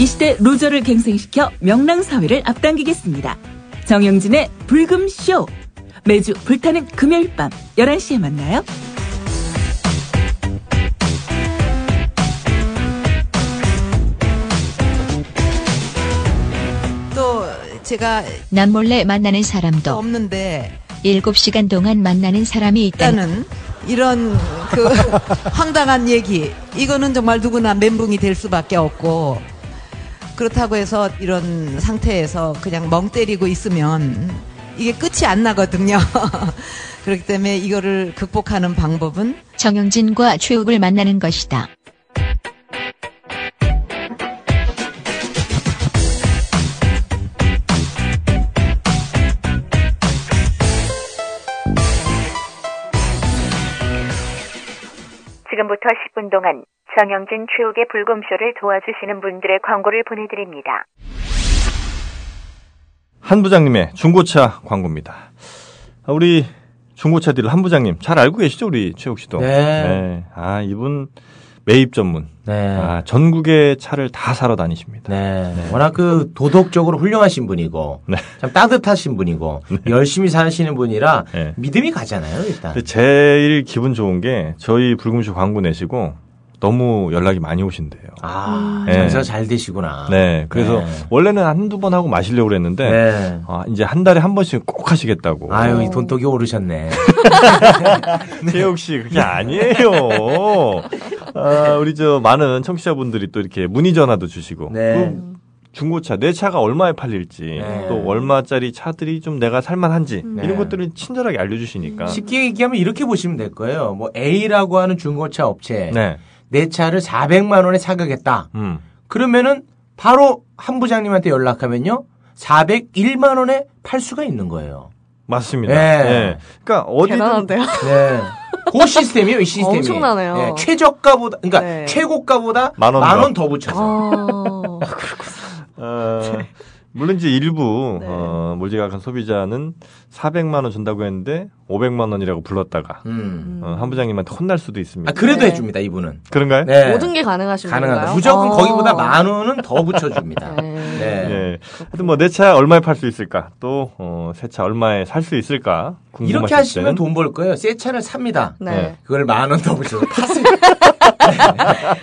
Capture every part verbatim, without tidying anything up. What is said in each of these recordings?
이 시대 루저를 갱생시켜 명랑사회를 앞당기겠습니다. 정영진의 불금쇼. 매주 불타는 금요일 밤 열한 시에 만나요. 또 제가 남몰래 만나는 사람도 없는데 일곱 시간 동안 만나는 사람이 있다는 이런 그 황당한 얘기, 이거는 정말 누구나 멘붕이 될 수밖에 없고, 그렇다고 해서 이런 상태에서 그냥 멍 때리고 있으면 이게 끝이 안 나거든요. 그렇기 때문에 이거를 극복하는 방법은 정영진과 최욱을 만나는 것이다. 지금부터 십 분 동안 정영진 최욱의 불금쇼를 도와주시는 분들의 광고를 보내드립니다. 한부장님의 중고차 광고입니다. 우리 중고차 딜러 한부장님 잘 알고 계시죠? 우리 최욱씨도. 네. 네. 아, 이분 매입 전문. 네. 아, 전국의 차를 다 사러 다니십니다. 네. 네. 워낙 그 도덕적으로 훌륭하신 분이고, 네. 참 따뜻하신 분이고, 네. 열심히 사시는 분이라 네. 믿음이 가잖아요, 일단. 제일 기분 좋은 게 저희 불금쇼 광고 내시고 너무 연락이 많이 오신대요. 아, 네. 장사가 잘 되시구나. 네. 그래서 네. 원래는 한두 번 하고 마시려고 그랬는데, 네. 아, 이제 한 달에 한 번씩 꼭 하시겠다고. 아유, 이 돈독이 오르셨네. 최욱 씨, 그게 아니에요. 아, 우리 저 많은 청취자분들이 또 이렇게 문의 전화도 주시고. 네. 중고차, 내 차가 얼마에 팔릴지, 네. 또 얼마짜리 차들이 좀 내가 살만한지, 네. 이런 것들을 친절하게 알려주시니까. 쉽게 얘기하면 이렇게 보시면 될 거예요. 뭐 A라고 하는 중고차 업체. 네. 내 차를 사백만 원에 사가겠다. 음. 그러면은 바로 한 부장님한테 연락하면요, 사백일만 원에 팔 수가 있는 거예요. 맞습니다. 네. 네. 그러니까 어디든. 대단한데요? 네. 그 시스템이에요, 이 시스템이. 엄청나네요. 네. 최저가보다, 그러니까 네. 최고가보다 만 원 더 만 원 더 붙여서. 아, 그렇구나. 어, 네. 물론 이제 일부 네. 어, 몰지각한 소비자는 사백만 원 준다고 했는데 오백만 원이라고 불렀다가 음. 어, 한 부장님한테 혼날 수도 있습니다. 아, 그래도 네. 해줍니다, 이분은. 그런가요? 네. 모든 게 가능하신 분인가요? 가능합니다. 무조건 아~ 거기보다 만 원은 더 붙여줍니다. 네. 네. 네. 하여튼 뭐 내 차 얼마에 팔 수 있을까, 또 어, 새 차 얼마에 살 수 있을까 궁금하실 때는 이렇게 하시면 돈 벌 거예요. 새 차를 삽니다. 네. 네. 그걸 만 원 더 붙여서 팝니다.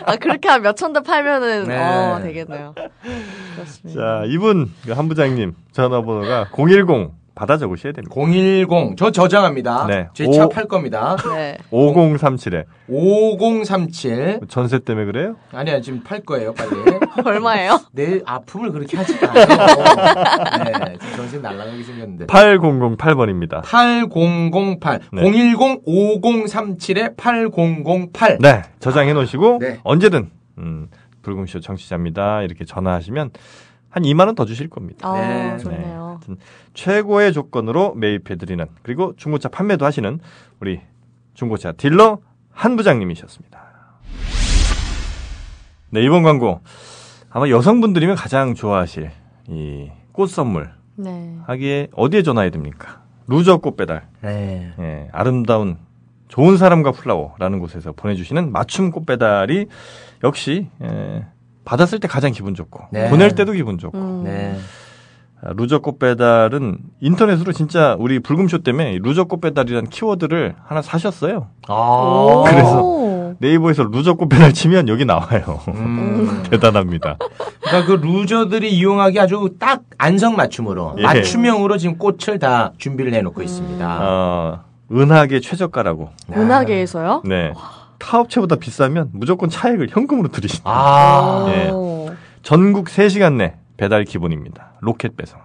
아, 그렇게 한 몇천 더 팔면은 네. 어, 되겠네요. 그렇습니다. 자, 이분 한 부장님 전화번호가 공일공. 받아 적으셔야 됩니다. 공일공. 저 저장합니다. 네. 제 차 팔 겁니다. 네. 오공삼칠에. 오공삼칠. 전세 때문에 그래요? 아니야, 지금 팔 거예요, 빨리. 얼마예요? 내 아픔을 그렇게 하지 않아요. 네. 전세 날라가게 생겼는데. 팔공공팔 번입니다. 팔공공팔. 네. 공일공 오공삼칠에 팔공공팔. 네. 저장해 놓으시고, 아, 네. 언제든, 음, 불금쇼 청취자입니다. 이렇게 전화하시면 한 이만 원 더 주실 겁니다. 아, 네, 좋네요. 네. 최고의 조건으로 매입해드리는, 그리고 중고차 판매도 하시는 우리 중고차 딜러 한 부장님이셨습니다. 네, 이번 광고 아마 여성분들이면 가장 좋아하실 이 꽃 선물. 네. 하기에 어디에 전화해야 됩니까? 루저꽃배달. 네. 네, 아름다운 좋은 사람과 플라워라는 곳에서 보내주시는 맞춤 꽃배달이 역시. 예, 받았을 때 가장 기분 좋고 네. 보낼 때도 기분 좋고 음. 네. 루저꽃 배달은 인터넷으로 진짜 우리 불금쇼 때문에 루저꽃 배달이라는 키워드를 하나 사셨어요. 아~ 그래서 네이버에서 루저꽃 배달 치면 여기 나와요. 음. 대단합니다. 그러니까 그 루저들이 이용하기 아주 딱 안성맞춤으로 예. 맞춤형으로 지금 꽃을 다 준비를 해놓고 음. 있습니다. 어, 은하계 최저가라고. 은하계에서요? 네. 타 업체보다 비싸면 무조건 차액을 현금으로 드리신다. 아~ 예. 전국 세 시간 내 배달 기본입니다. 로켓 배송.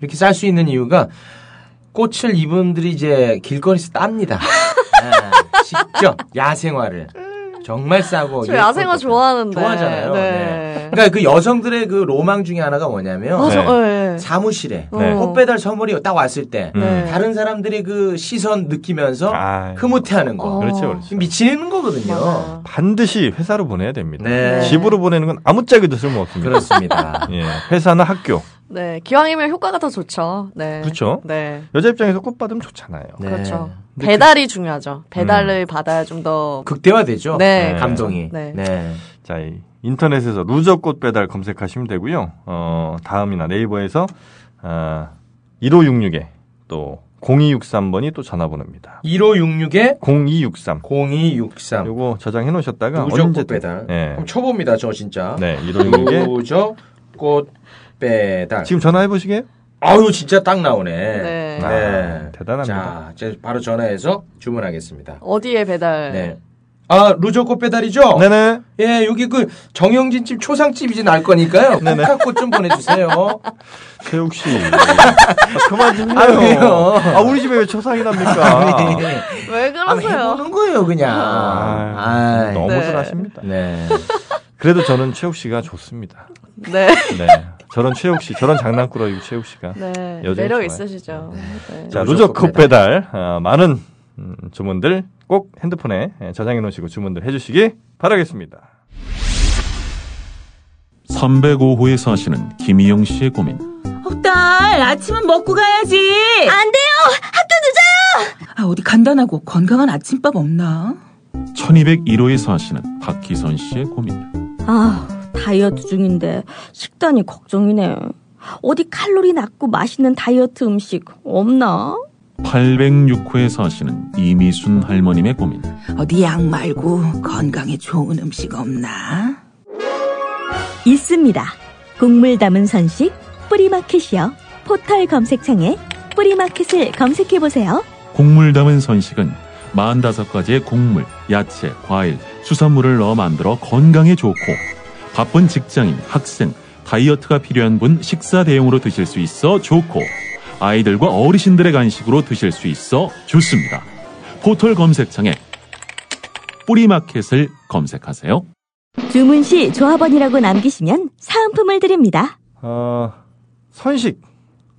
이렇게 쌀 수 있는 이유가 꽃을 이분들이 이제 길거리에서 땁니다. 예. 직접 야생화를. 정말 싸고. 저 야생화 좋아하는데. 좋아하잖아요. 네. 네. 그러니까 그 여성들의 그 로망 중에 하나가 뭐냐면 어, 네. 네. 사무실에 네. 꽃배달 선물이 딱 왔을 때 네. 다른 사람들의 그 시선 느끼면서 아, 흐뭇해하는 거. 어. 그렇죠, 그렇죠. 미치는 거거든요. 맞아요. 반드시 회사로 보내야 됩니다. 네. 집으로 보내는 건 아무짝에도 쓸모없습니다. 그렇습니다. 예. 회사나 학교. 네, 기왕이면 효과가 더 좋죠. 네, 그렇죠. 네, 여자 입장에서 꽃 받으면 좋잖아요. 네. 그렇죠. 배달이 그... 중요하죠. 배달을 음. 받아야 좀 더 극대화되죠. 네, 네. 감동이. 네. 네. 자, 이 인터넷에서 루저꽃배달 검색하시면 되고요. 어, 다음이나 네이버에서 어, 일오육육에 또 공이육삼번이 또 전화번호입니다. 일오육육에 공이육삼 공이육삼 요거 저장해 놓으셨다가 루저꽃배달 네. 그럼 쳐봅니다. 저 진짜 네, 일오육육에 루저꽃배달 지금 전화해 보시게요? 아유 진짜 딱 나오네. 네. 아, 네. 대단합니다. 자, 제가 바로 전화해서 주문하겠습니다. 어디에 배달? 네. 아, 루저꽃 배달이죠? 네네. 예, 여기 그 정영진 집 초상집이 이제 날 거니까요. 네네. 꽃 좀 보내주세요. 최욱 씨. 아, 그만 좀 해요. 아, 우리 집에 왜 초상이 납니까? 왜 그러세요? 아, 해보는 거예요, 그냥. 아, 너무 네. 잘하십니다. 네. 그래도 저는 최욱 씨가 좋습니다. 네. 네. 저런 최욱 씨, 저런 장난꾸러기 최욱 씨가. 네. 매력 있으시죠. 네. 네. 자, 루저꽃 배달. 배달. 아, 많은 음, 주문들 꼭 핸드폰에 저장해 놓으시고 주문들 해주시기 바라겠습니다. 삼백오 호에 사시는 김희영 씨의 고민. 어, 딸, 아침은 먹고 가야지. 안 돼요. 학교 늦어요. 아, 어디 간단하고 건강한 아침밥 없나? 천이백일 호에 사시는 박희선 씨의 고민. 아, 다이어트 중인데 식단이 걱정이네. 어디 칼로리 낮고 맛있는 다이어트 음식 없나? 팔백육 호에 사시는 이미순 할머님의 고민. 어디 약 말고 건강에 좋은 음식 없나? 있습니다. 국물 담은 선식 뿌리마켓이요. 포털 검색창에 뿌리마켓을 검색해보세요. 국물 담은 선식은 사십오 가지의 곡물, 야채, 과일, 수산물을 넣어 만들어 건강에 좋고 바쁜 직장인, 학생, 다이어트가 필요한 분 식사 대용으로 드실 수 있어 좋고 아이들과 어르신들의 간식으로 드실 수 있어 좋습니다. 포털 검색창에 뿌리마켓을 검색하세요. 주문 시 조합원이라고 남기시면 사은품을 드립니다. 어, 선식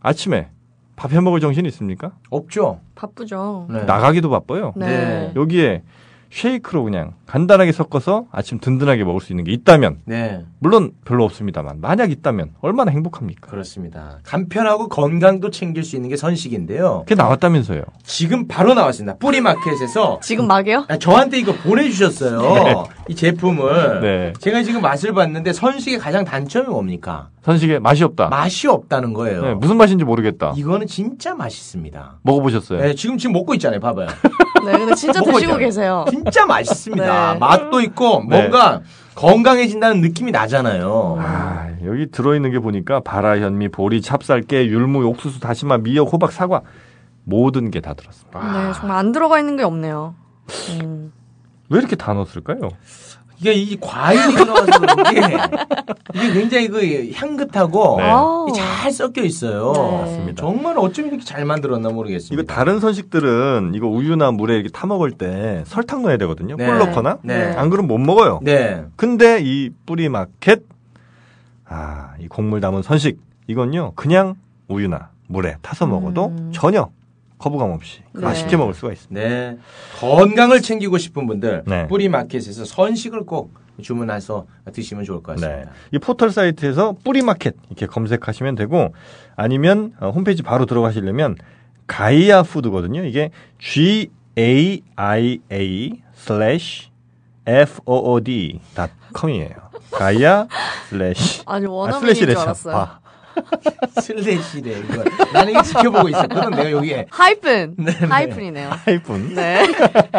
아침에 밥 해먹을 정신 있습니까? 없죠. 바쁘죠. 네. 나가기도 바빠요. 네. 여기에 쉐이크로 그냥 간단하게 섞어서 아침 든든하게 먹을 수 있는 게 있다면 네. 물론 별로 없습니다만 만약 있다면 얼마나 행복합니까? 그렇습니다. 간편하고 건강도 챙길 수 있는 게 선식인데요. 그게 나왔다면서요? 지금 바로 나왔습니다. 뿌리마켓에서. 지금 막이요? 저한테 이거 보내주셨어요. 네. 이 제품을. 네. 제가 지금 맛을 봤는데 선식의 가장 단점이 뭡니까? 선식에 맛이 없다. 맛이 없다는 거예요. 네, 무슨 맛인지 모르겠다. 이거는 진짜 맛있습니다. 먹어보셨어요? 네, 지금 지금 먹고 있잖아요. 봐봐요. 네, 근데 진짜 드시고 있잖아요. 계세요. 진짜 맛있습니다. 네. 맛도 있고 뭔가 네. 건강해진다는 느낌이 나잖아요. 아, 여기 들어있는 게 보니까 바라현미, 보리, 찹쌀깨, 율무, 옥수수, 다시마, 미역, 호박, 사과 모든 게 다 들었습니다. 아. 네, 정말 안 들어가 있는 게 없네요. 음. 왜 이렇게 다 넣었을까요? 이게 이 과일이 들어가서 그런지 이게 굉장히 그 향긋하고 네. 잘 섞여 있어요. 네. 맞습니다. 정말 어쩜 이렇게 잘 만들었나 모르겠습니다. 이거 다른 선식들은 이거 우유나 물에 이렇게 타 먹을 때 설탕 넣어야 되거든요. 꿀 네. 넣거나 네. 안 그러면 못 먹어요. 네. 근데 이 뿌리마켓 아, 이 곡물 담은 선식 이건요 그냥 우유나 물에 타서 먹어도 음. 전혀. 거부감 없이 네. 맛있게 먹을 수가 있습니다. 네. 건강을 챙기고 싶은 분들 네. 뿌리마켓에서 선식을 꼭 주문해서 드시면 좋을 것 같습니다. 네. 이 포털 사이트에서 뿌리마켓 이렇게 검색하시면 되고 아니면 홈페이지 바로 들어가시려면 가이아 푸드거든요. 이게 가이아 슬래시 푸드 닷 컴이에요. 가이아 슬래시 아니 원어민인 줄 알았어요. 슬래시래 이거. 나는 이거 지켜보고 있었거든. 내가 여기에 하이픈. 네네. 하이픈이네요. 하이픈. 네.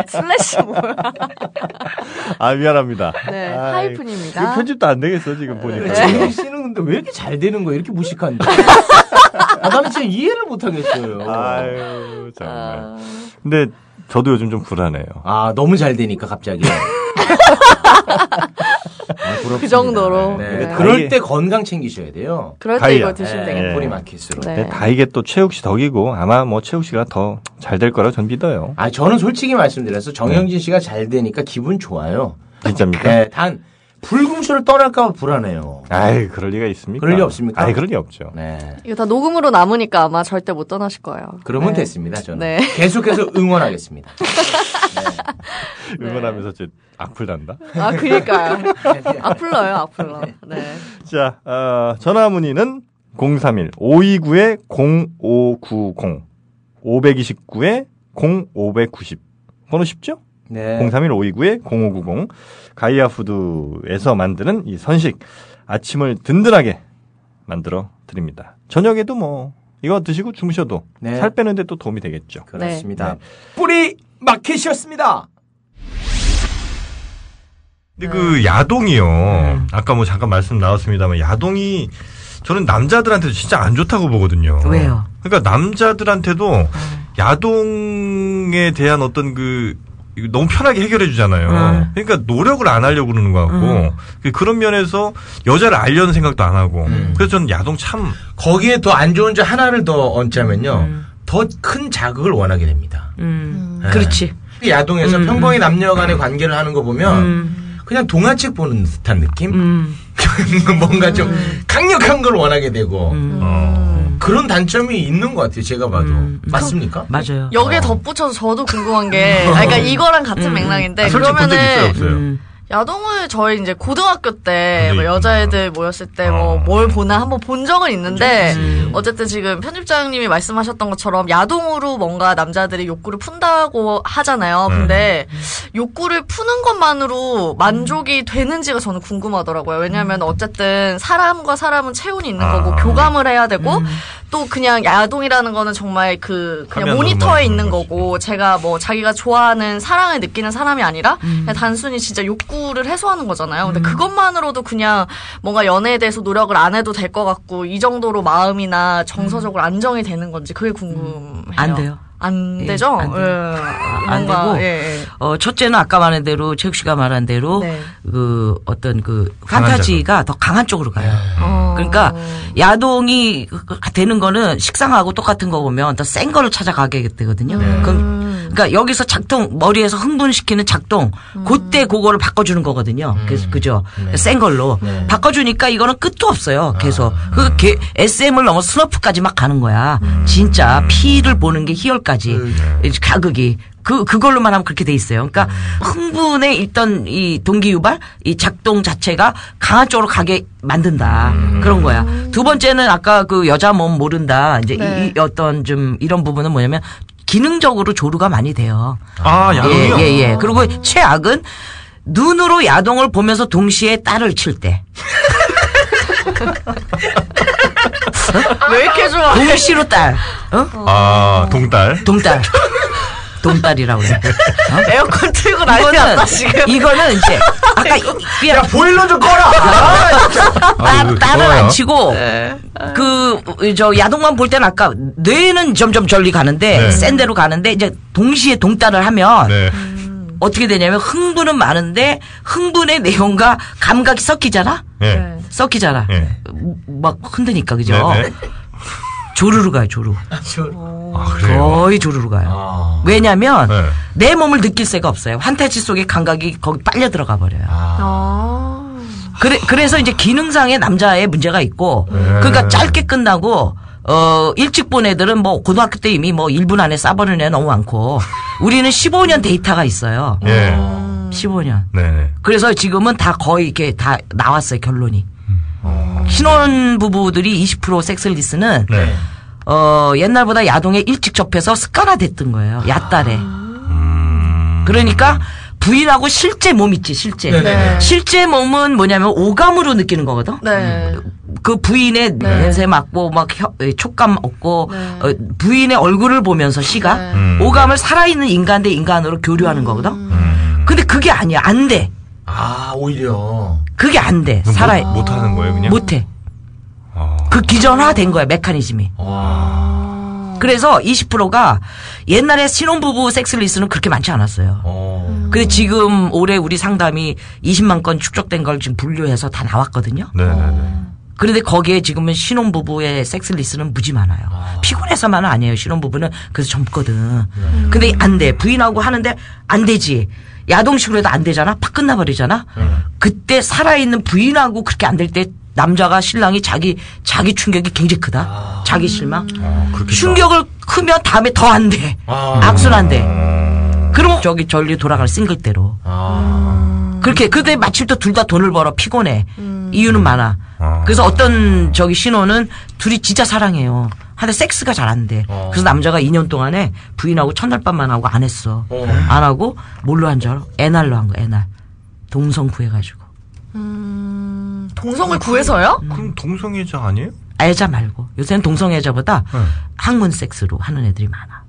슬래시 뭐야? 아 미안합니다. 네. 아, 하이픈입니다. 이거 편집도 안 되겠어 지금 네. 보니까. 재민 씨는 근데 왜 이렇게 잘 되는 거야? 이렇게 무식한데. 아, 나는 진짜 이해를 못 하겠어요. 아유 정말. 근데 저도 요즘 좀 불안해요. 아 너무 잘 되니까 갑자기. 아, 그 정도로. 네. 네. 그럴 때 건강 챙기셔야 돼요. 그럴 때 이거 드시면 네. 되겠네요. 뿌리마켓으로. 네. 네. 다 이게 또 최욱 씨 덕이고 아마 뭐 최욱 씨가 더 잘 될 거라고 전 믿어요. 아, 저는 솔직히 말씀드려서 정영진 씨가 잘 되니까 기분 좋아요. 진짜입니까? 네, 단 불금쇼를 떠날까 봐 불안해요. 아이, 그럴 리가 있습니까? 그럴 리 없습니까? 아이, 그럴 리 없죠. 네. 이거 다 녹음으로 남으니까 아마 절대 못 떠나실 거예요. 그러면 네. 됐습니다, 저는. 네. 계속해서 응원하겠습니다. 네. 응원하면서 제 악플 단다? 아, 그니까요. 악플러요, 악플러. 네. 자, 어, 전화 문의는 공삼일 오이구 공오구공 오이구 공오구공 번호 쉽죠? 네. 공삼일오이구 공오구공 가이아푸드에서 만드는 이 선식 아침을 든든하게 만들어 드립니다. 저녁에도 뭐 이거 드시고 주무셔도 네. 살 빼는데 또 도움이 되겠죠. 그렇습니다. 네. 뿌리 마켓이었습니다. 근데 네. 그 야동이요. 네. 아까 뭐 잠깐 말씀 나왔습니다만 야동이 저는 남자들한테도 진짜 안 좋다고 보거든요. 왜요? 그러니까 남자들한테도 야동에 대한 어떤 그 너무 편하게 해결해 주잖아요. 네. 그러니까 노력을 안 하려고 그러는 것 같고 음. 그런 면에서 여자를 알려는 생각도 안 하고 음. 그래서 저는 야동 참 거기에 더 안 좋은 점 하나를 더 얹자면요. 음. 더 큰 자극을 원하게 됩니다. 음. 네. 그렇지. 야동에서 음. 평범히 남녀 간의 음. 관계를 하는 거 보면 음. 그냥 동화책 보는 듯한 느낌? 음. 뭔가 좀 음. 강력한 걸 원하게 되고 음. 어. 그런 단점이 있는 것 같아요. 제가 봐도. 음. 맞습니까? 맞아요. 여기에 어. 덧붙여서 저도 궁금한 게 아, 그러니까 이거랑 같은 음. 맥락인데 아, 그러면은 있어요, 없어요? 음. 야동을 저희 이제 고등학교 때 뭐 여자애들 모였을 때 뭐 뭘 아. 보나 한번 본 적은 있는데 음. 어쨌든 지금 편집장님이 말씀하셨던 것처럼 야동으로 뭔가 남자들이 욕구를 푼다고 하잖아요. 음. 근데 욕구를 푸는 것만으로 만족이 되는지가 저는 궁금하더라고요. 왜냐하면 어쨌든 사람과 사람은 체온이 있는 거고 아. 교감을 해야 되고 음. 또 그냥 야동이라는 거는 정말 그 그냥 모니터에 있는 거고 제가 뭐 자기가 좋아하는 사랑을 느끼는 사람이 아니라 음. 그냥 단순히 진짜 욕구를 해소하는 거잖아요. 근데 음. 그것만으로도 그냥 뭔가 연애에 대해서 노력을 안 해도 될 것 같고 이 정도로 마음이나 정서적으로 안정이 되는 건지 그게 궁금해요. 안 돼요. 안 예, 되죠? 안, 예, 안 되고 예, 예. 어, 첫째는 아까 말한 대로 최욱 씨가 말한 대로 네. 그 어떤 그 판타지가 더 강한 쪽으로 가요. 예. 어. 그러니까 야동이 되는 거는 식상하고 똑같은 거 보면 더 센 거를 찾아가게 되거든요. 네. 그럼 그러니까 여기서 작동 머리에서 흥분시키는 작동 음. 그때 그거를 바꿔주는 거거든요. 음. 그래서 그죠? 네. 센 걸로 네. 바꿔주니까 이거는 끝도 없어요. 계속 아. 그 게, 에스엠을 넘어 스너프까지 막 가는 거야. 음. 진짜 피를 보는 게 희열까지. 음. 가극이 그 그걸로만 하면 그렇게 돼 있어요. 그러니까 음. 흥분에 일단 이 동기 유발, 이 작동 자체가 강한 쪽으로 가게 만든다 음. 그런 거야. 두 번째는 아까 그 여자 몸 모른다 이제 네. 이, 이 어떤 좀 이런 부분은 뭐냐면 기능적으로 조루가 많이 돼요. 아 야동이요. 예예. 예, 예. 그리고 최악은 눈으로 야동을 보면서 동시에 딸을 칠 때. 왜 이렇게 좋아? 동시로 딸. 어? 아, 동딸. 동딸. 동딸이라고 그래. 어? 에어컨 틀고 난리 났다 지금. 이거는 이제 아까 야, 야 보일러 좀 꺼라. 딸 딸을 안 치고 네. 그 저 야동만 볼 때는 아까 뇌는 점점 절리 가는데 네. 센 데로 가는데 이제 동시에 동딸을 하면. 네. 어떻게 되냐면 흥분은 많은데 흥분의 내용과 감각이 섞이잖아. 네. 섞이잖아. 네. 막 흔드니까 그죠. 네, 네. 조르르 가요. 조르. 아, 조르. 아, 그래요? 거의 조르르 가요. 아. 왜냐하면 네. 내 몸을 느낄 새가 없어요. 환타지 속의 감각이 거기 빨려 들어가 버려요. 아. 그래 그래서 이제 기능상의 남자의 문제가 있고 네. 그러니까 짧게 끝나고. 어, 일찍 본 애들은 뭐 고등학교 때 이미 뭐 일 분 안에 싸버리는 애 너무 많고 우리는 십오 년 데이터가 있어요. 네. 십오 년. 네. 그래서 지금은 다 거의 이렇게 다 나왔어요, 결론이. 음. 신혼 부부들이 이십 퍼센트 섹슬리스는 네. 어, 옛날보다 야동에 일찍 접해서 습관화 됐던 거예요. 얕달에. 음. 그러니까 부인하고 실제 몸 있지, 실제. 네네. 실제 몸은 뭐냐면 오감으로 느끼는 거거든. 네. 그 부인의 네. 냄새 맡고 막 혀, 촉감 얻고 네. 부인의 얼굴을 보면서 시각 네. 음. 오감을 살아있는 인간 대 인간으로 교류하는 거거든. 음. 근데 그게 아니야. 안 돼. 아 오히려. 그게 안 돼. 살아 못, 못 하는 거예요 그냥? 못해. 아. 그 기전화된 거야 메커니즘이. 아. 그래서 이십 퍼센트가 옛날에 신혼부부 섹슬리스는 그렇게 많지 않았어요. 아. 근데 지금 올해 우리 상담이 이십만 건 축적된 걸 지금 분류해서 다 나왔거든요. 네네네. 그런데 거기에 지금은 신혼부부의 섹슬리스는 무지 많아요. 아. 피곤해서만은 아니에요. 신혼부부는 그래서 젊거든. 음. 근데 안 돼. 부인하고 하는데 안 되지. 야동식으로 해도 안 되잖아. 팍 끝나버리잖아. 음. 그때 살아있는 부인하고 그렇게 안 될 때 남자가 신랑이 자기 자기 충격이 굉장히 크다. 아. 자기 실망. 아, 충격을 크면 다음에 더 안 돼. 아. 악순환 돼. 아. 그럼 저기 전리 돌아갈 싱글대로. 아. 그렇게 그때 마침 또 둘 다 돈을 벌어 피곤해. 음. 이유는 많아. 그래서 어떤 저기 신혼은 둘이 진짜 사랑해요. 하여튼 섹스가 잘 안 돼. 어. 그래서 남자가 이 년 동안에 부인하고 첫날밤만 하고 안 했어. 어. 안 하고 뭘로 한 줄 알아? 애날로 한 거야. 애날. 동성 구해가지고. 음, 동성을 어, 구해서요? 그럼 음. 동성애자 아니에요? 애자 말고. 요새는 동성애자보다 네. 학문 섹스로 하는 애들이 많아.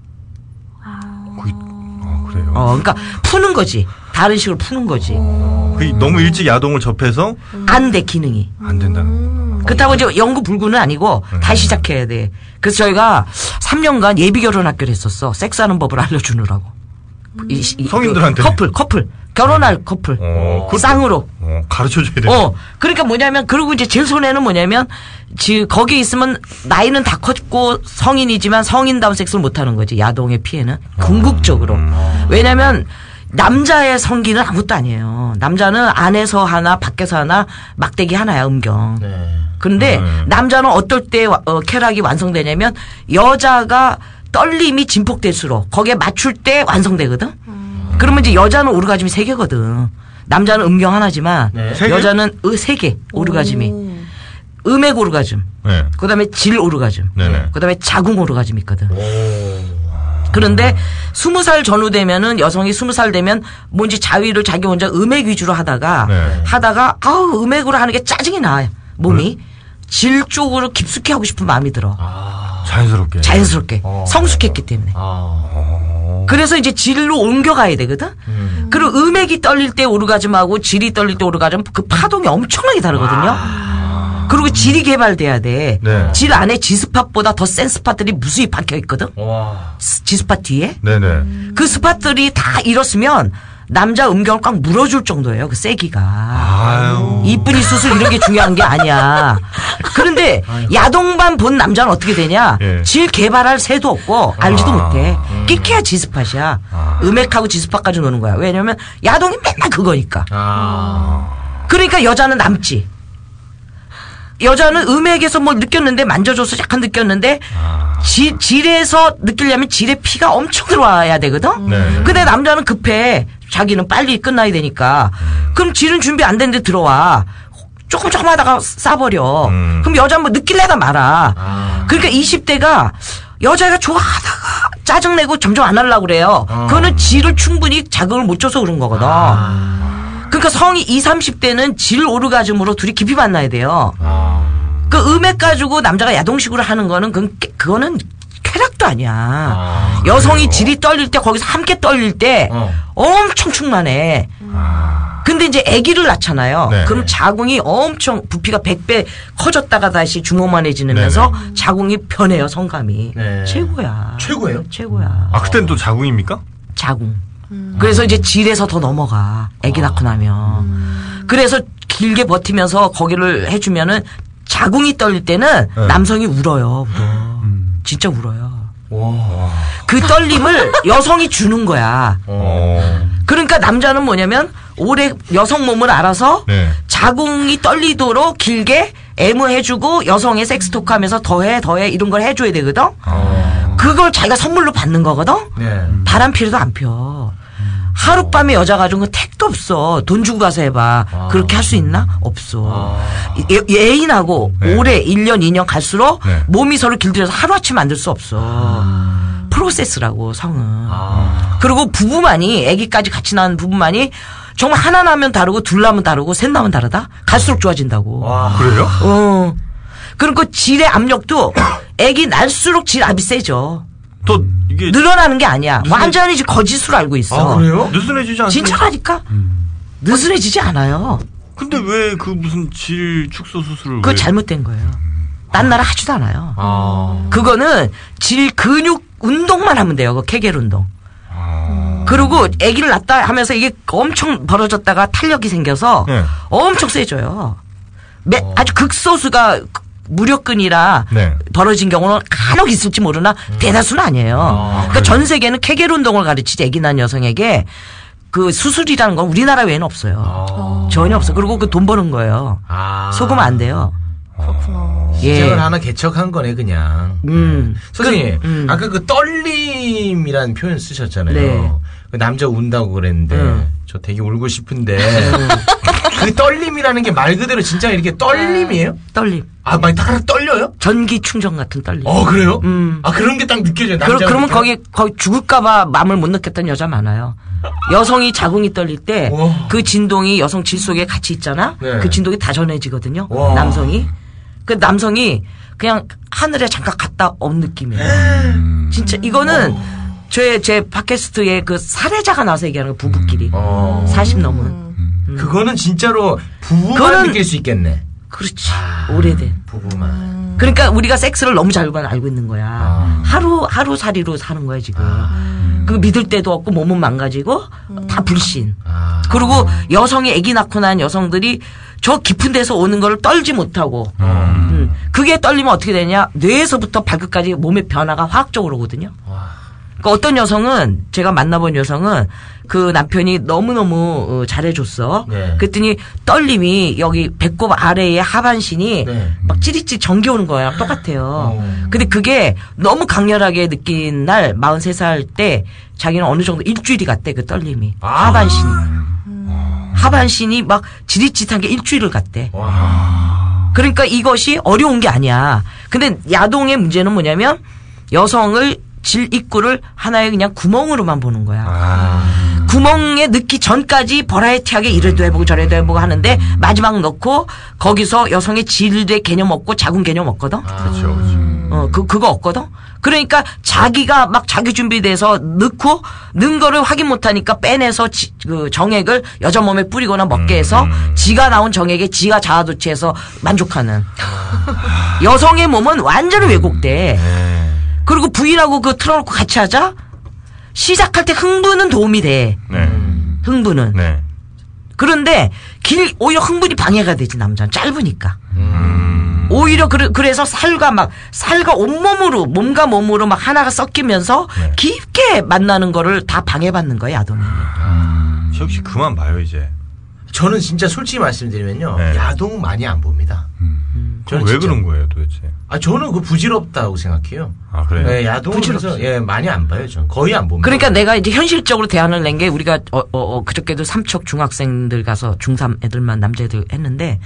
아, 거의, 아 그래요? 어, 그러니까 푸는 거지. 다른 식으로 푸는 거지. 어. 그, 너무 일찍 야동을 접해서 음. 안 돼, 기능이. 안 된다는. 그렇다고 이제 영구 불구는 아니고 음. 다시 시작해야 돼. 그래서 저희가 삼 년간 예비 결혼 학교를 했었어. 섹스하는 법을 알려주느라고. 음. 이, 이, 성인들한테. 그 커플, 커플. 결혼할 커플. 어, 쌍으로. 어, 가르쳐줘야 돼. 어. 그러니까 뭐냐면, 그리고 이제 제일 손해는 뭐냐면, 지, 거기 있으면 나이는 다 컸고 성인이지만 성인다운 섹스를 못하는 거지. 야동의 피해는. 궁극적으로. 음. 음. 왜냐면, 남자의 성기는 아무것도 아니에요. 남자는 안에서 하나, 밖에서 하나, 막대기 하나야, 음경. 네. 근데 음. 남자는 어떨 때 어, 쾌락이 완성되냐면 여자가 떨림이 진폭될수록 거기에 맞출 때 완성되거든. 음. 그러면 이제 여자는 오르가즘이 세 개거든. 남자는 음경 하나지만 네. 여자는 세 개? 세 개, 오르가즘이. 오. 음액 오르가즘. 네. 그다음에 질 오르가즘. 네네. 그다음에 자궁 오르가즘 있거든. 오. 그런데 스무 살 전후 되면은 여성이 스무 살 되면 뭔지 자위를 자기 혼자 음액 위주로 하다가 네. 하다가 아우 음액으로 하는 게 짜증이 나. 몸이. 네. 질 쪽으로 깊숙이 하고 싶은 마음이 들어. 아, 자연스럽게. 자연스럽게. 아, 성숙했기 때문에. 아, 그래서 이제 질로 옮겨가야 되거든. 음. 그리고 음액이 떨릴 때 오르가즘하고 질이 떨릴 때 오르가즘 그 파동이 엄청나게 다르거든요. 아, 그리고 질이 개발돼야 돼. 네. 질 안에 지스팟보다 더 센 스팟들이 무수히 박혀 있거든. 와. 지스팟 뒤에. 네네. 음. 그 스팟들이 다 잃었으면 남자 음경을 꽉 물어줄 정도예요. 그 세기가. 이쁜이 수술 이런 게 중요한 게 아니야. 그런데 아이고. 야동만 본 남자는 어떻게 되냐. 예. 질 개발할 새도 없고 알지도 아. 못해. 끼케야 지스팟이야. 아. 음액하고 지스팟까지 노는 거야. 왜냐면 야동이 맨날 그거니까. 아. 그러니까 여자는 남지. 여자는 음액에서 뭘 느꼈는데 만져줘서 약간 느꼈는데 아. 지, 질에서 느끼려면 질에 피가 엄청 들어와야 되거든. 네. 근데 남자는 급해. 자기는 빨리 끝나야 되니까. 음. 그럼 질은 준비 안 됐는데 들어와. 조금 조금 하다가 싸버려. 음. 그럼 여자는 뭐 느낄래다 말아. 아. 그러니까 이십 대가 여자가 좋아하다가 짜증내고 점점 안 하려고 그래요. 어. 그거는 질을 충분히 자극을 못 줘서 그런 거거든. 아. 그러니까 성이 이십, 삼십 대는 질 오르가즘으로 둘이 깊이 만나야 돼요. 아. 그 음액 가지고 남자가 야동식으로 하는 거는 그건, 그거는 쾌락도 아니야. 아, 여성이 질이 떨릴 때 거기서 함께 떨릴 때 어. 엄청 충만해. 아. 근데 이제 아기를 낳잖아요. 네. 그럼 자궁이 엄청 부피가 백 배 커졌다가 다시 주먹만해지면서 자궁이 변해요. 성감이. 네. 최고야. 최고예요? 최고야. 아 그때는 또 자궁입니까? 자궁. 그래서 이제 질에서 더 넘어가. 아기 낳고 나면. 그래서 길게 버티면서 거기를 해주면은 자궁이 떨릴 때는 네. 남성이 울어요. 울어. 진짜 울어요. 와. 그 떨림을 여성이 주는 거야. 어. 그러니까 남자는 뭐냐면 오래 여성 몸을 알아서 네. 자궁이 떨리도록 길게 애무해주고 여성의 섹스토크 하면서 더해 더해 이런 걸 해줘야 되거든. 어. 그걸 자기가 선물로 받는 거거든. 네. 바람 피려도 안 펴. 하룻밤에 여자 가지고 택도 없어. 돈 주고 가서 해봐. 아. 그렇게 할 수 있나? 없어. 아. 예, 예인하고 네. 올해 일 년, 이 년 갈수록 네. 몸이 서로 길들여서 하루아침에 만들 수 없어. 아. 프로세스라고 성은. 아. 그리고 부부만이 아기까지 같이 낳은 부부만이 정말 하나 나면 다르고 둘 나면 다르고 셋 나면 다르다? 갈수록 좋아진다고. 아, 그래요? 어. 그러니까 질의 압력도 아기 날수록 질압이 세죠. 또 이게 늘어나는 게 아니야. 느슨해... 완전히 지금 거짓으로 알고 있어. 아, 그래요? 느슨해지지 않아요? 진짜라니까? 음. 느슨해지지 않아요. 근데 왜 그 무슨 질 축소 수술을 그거 왜... 잘못된 거예요. 딴 나라 하지도 않아요. 아. 그거는 질 근육 운동만 하면 돼요. 그 케겔 운동. 아. 그리고 아기를 낳다 하면서 이게 엄청 벌어졌다가 탄력이 생겨서 네. 엄청 세져요. 매, 아. 아주 극소수가 무력근이라 네. 벌어진 경우는 간혹 있을지 모르나 대다수는 아니에요. 아, 그러니까 그래요? 전 세계는 케겔 운동을 가르치지 아기 낳은 여성에게 그 수술이라는 건 우리나라 외에는 없어요. 아. 전혀 없어요. 그리고 그 돈 버는 거예요. 아. 속으면 안 돼요. 그렇구나. 시장을 예. 하나 개척한 거네 그냥. 음. 네. 선생님 그, 음. 아까 그 떨림이라는 표현 쓰셨잖아요. 네. 그 남자 운다고 그랬는데 음. 저 되게 울고 싶은데 아니 떨림이라는 게 말 그대로 진짜 이렇게 떨림이에요? 떨림. 아, 많이 딱 떨려요? 전기 충전 같은 떨림. 어, 그래요? 음. 아, 그런 게 딱 느껴져요. 남자. 그러, 그러면 거기 거기 죽을까봐 마음을 못 넣겠다는 여자 많아요. 여성이 자궁이 떨릴 때 그 진동이 여성 질 속에 같이 있잖아. 네. 그 진동이 다 전해지거든요. 와. 남성이. 그 남성이 그냥 하늘에 잠깐 갔다 온 느낌이에요. 음. 진짜 이거는. 오. 제, 제 팟캐스트에 그 사례자가 나와서 얘기하는 거, 부부끼리. 음. 어. 사십 넘은. 음. 그거는 진짜로 부부만 그건, 느낄 수 있겠네. 그렇지. 아, 오래된. 부부만. 음. 그러니까 우리가 섹스를 너무 잘만 알고 있는 거야. 아. 하루, 하루살이로 사는 거야, 지금. 아. 그거 믿을 데도 없고 몸은 망가지고 음. 다 불신. 아. 그리고 여성이 아기 낳고 난 여성들이 저 깊은 데서 오는 거를 떨지 못하고. 음. 음. 그게 떨리면 어떻게 되냐. 뇌에서부터 발끝까지 몸의 변화가 화학적으로 오거든요. 와. 그 그러니까 어떤 여성은 제가 만나본 여성은 그 남편이 너무너무 잘해줬어. 네. 그랬더니 떨림이 여기 배꼽 아래의 하반신이 네. 막 찌릿찌릿 정겨오는 거랑 똑같아요. 어. 근데 그게 너무 강렬하게 느낀 날 마흔세 살 때 자기는 어느 정도 일주일이 갔대 그 떨림이. 아. 하반신이. 아. 하반신이 막 지릿지릿한 게 일주일을 갔대. 와. 그러니까 이것이 어려운 게 아니야. 근데 야동의 문제는 뭐냐면 여성을 질 입구를 하나의 그냥 구멍으로만 보는 거야. 아. 구멍에 넣기 전까지 버라이티하게 이래도 해보고 저래도 해보고 하는데 마지막 넣고 거기서 여성의 질의 개념 없고 자궁 개념 없거든. 아. 그렇죠, 그렇죠. 어, 그 그거 없거든. 그러니까 자기가 막 자기 준비돼서 넣고 넣은 거를 확인 못하니까 빼내서 지, 그 정액을 여자 몸에 뿌리거나 먹게 해서 지가 나온 정액에 지가 자아도취해서 만족하는. 여성의 몸은 완전히 왜곡돼. 그리고 부인하고 그 틀어놓고 같이 하자? 시작할 때 흥분은 도움이 돼. 네. 흥분은. 네. 그런데 길, 오히려 흥분이 방해가 되지, 남자는. 짧으니까. 음. 오히려 그래, 그래서 살과 막, 살과 온몸으로, 몸과 몸으로 막 하나가 섞이면서 네. 깊게 만나는 거를 다 방해받는 거예요, 야동이. 아, 최욱 씨 그만 봐요, 이제. 저는 진짜 솔직히 말씀드리면요. 네. 야동 많이 안 봅니다. 음. 저는 왜 진짜. 그런 거예요, 도대체? 아, 저는 그 부질없다고 생각해요. 아, 그래요? 예, 야동을 그래서 예, 많이 안 봐요, 저는. 거의 안 봅니다. 그러니까 내가 이제 현실적으로 대안을 낸 게 우리가 어, 어, 어, 그저께도 삼척 중학생들 가서 중삼 애들만 남자애들 했는데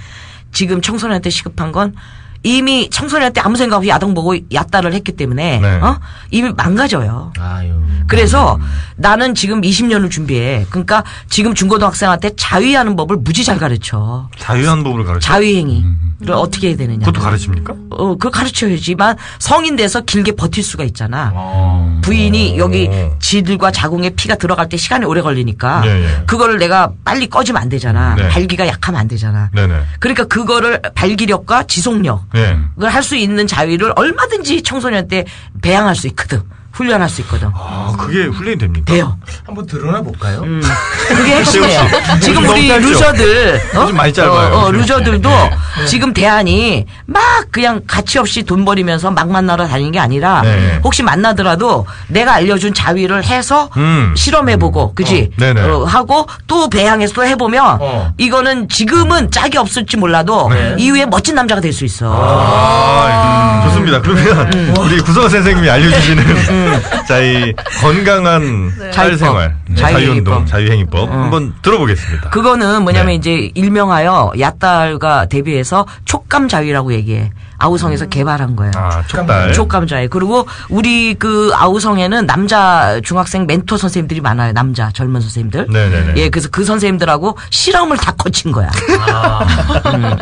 지금 청소년한테 시급한 건 이미 청소년한테 아무 생각 없이 야동 보고 얕다를 했기 때문에 네. 어? 이미 망가져요. 아유. 그래서 음. 나는 지금 이십 년을 준비해. 그러니까 지금 중고등학생한테 자위하는 법을 무지 잘 가르쳐. 자위하는 법을 가르쳐? 자위행위를 음. 어떻게 해야 되느냐. 그것도 가르칩니까? 어, 그걸 가르쳐야지만 성인 돼서 길게 버틸 수가 있잖아. 아. 부인이 아. 여기 질과 자궁에 피가 들어갈 때 시간이 오래 걸리니까 네네. 그거를 내가 빨리 꺼지면 안 되잖아. 네. 발기가 약하면 안 되잖아. 네네. 그러니까 그거를 발기력과 지속력 네. 그걸 할 수 있는 자위를 얼마든지 청소년 때 배양할 수 있거든. 훈련할 수 있거든. 아, 그게 훈련이 됩니까? 돼요. 한번 드러나 볼까요? 음. 그게 핵심이에요. 지금 우리 루저들, 어? 좀 많이 짧아요. 어, 어, 루저들도 네. 지금 대안이 막 그냥 가치 없이 돈 버리면서 막 만나러 다니는 게 아니라 네. 혹시 만나더라도 내가 알려준 자위를 해서 음. 실험해보고, 그지? 어. 네네. 어, 하고 또 배양해서 또 해보면 어. 이거는 지금은 짝이 없을지 몰라도 네. 이후에 멋진 남자가 될 수 있어. 아, 음. 좋습니다. 그러면 음. 우리 구성원 선생님이 알려주시는. 음. 자, 이 건강한 네. 사회생활, 네. 자유운동, 자유행위법 음. 한번 들어보겠습니다. 그거는 뭐냐면 네. 이제 일명하여 얏달과 대비해서 촉감자위라고 얘기해. 아우성에서 음. 개발한 거예요. 아, 촉달. 촉감자위. 그리고 우리 그 아우성에는 남자 중학생 멘토 선생님들이 많아요. 남자 젊은 선생님들. 네네네. 예, 그래서 그 선생님들하고 실험을 다 거친 거야. 아. 음.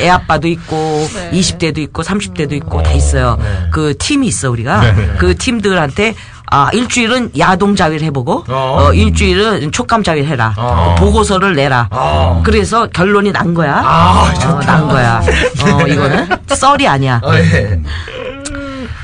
애아빠도 있고 네. 이십 대도 있고 삼십 대도 있고 음. 다 있어요. 네. 그 팀이 있어 우리가. 네네. 그 팀들한테 아, 일주일은 야동 자위를 해보고, 어, 어 일주일은 촉감 자위를 해라. 어. 그 보고서를 내라. 어. 그래서 결론이 난 거야. 아, 어, 난 거야. 어, 이거는 썰이 아니야. 어, 예.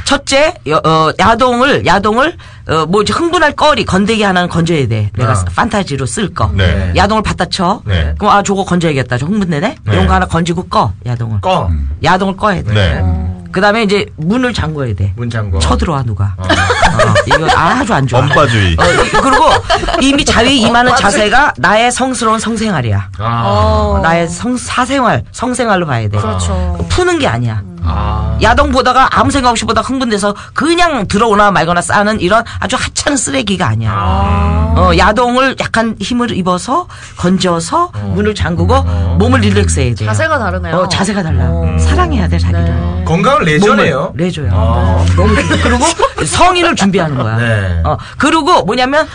첫째, 여, 어, 야동을, 야동을, 어, 뭐, 흥분할 거리, 건더기 하나는 건져야 돼. 내가 아. 판타지로 쓸 거. 네. 야동을 받다 쳐. 네. 그럼, 아, 저거 건져야겠다. 저 흥분되네? 네. 이런 거 하나 건지고 꺼, 야동을. 꺼. 야동을 꺼야 돼. 네. 어. 그 다음에 이제 문을 잠궈야 돼. 문 잠궈. 쳐들어와 누가. 어. 어, 이거 아주 안 좋아. 엄빠주의. 어, 그리고 이미 자위 임하는 자세가 나의 성스러운 성생활이야. 아. 어, 나의 성 사생활, 성생활로 봐야 돼. 그렇죠. 푸는 게 아니야. 아. 야동 보다가 아무 생각 없이 보다가 흥분돼서 그냥 들어오나 말거나 싸는 이런 아주 하찮은 쓰레기가 아니야. 아. 어, 야동을 약간 힘을 입어서 건져서 어. 문을 잠그고 어. 몸을 릴렉스해야 돼요. 자세가 다르네요. 어, 자세가 달라. 어. 사랑해야 돼 자기를. 네. 건강을 내줘요. 내줘요. 아. 너무 그리고 성인을 준비하는 거야. 네. 어, 그리고 뭐냐면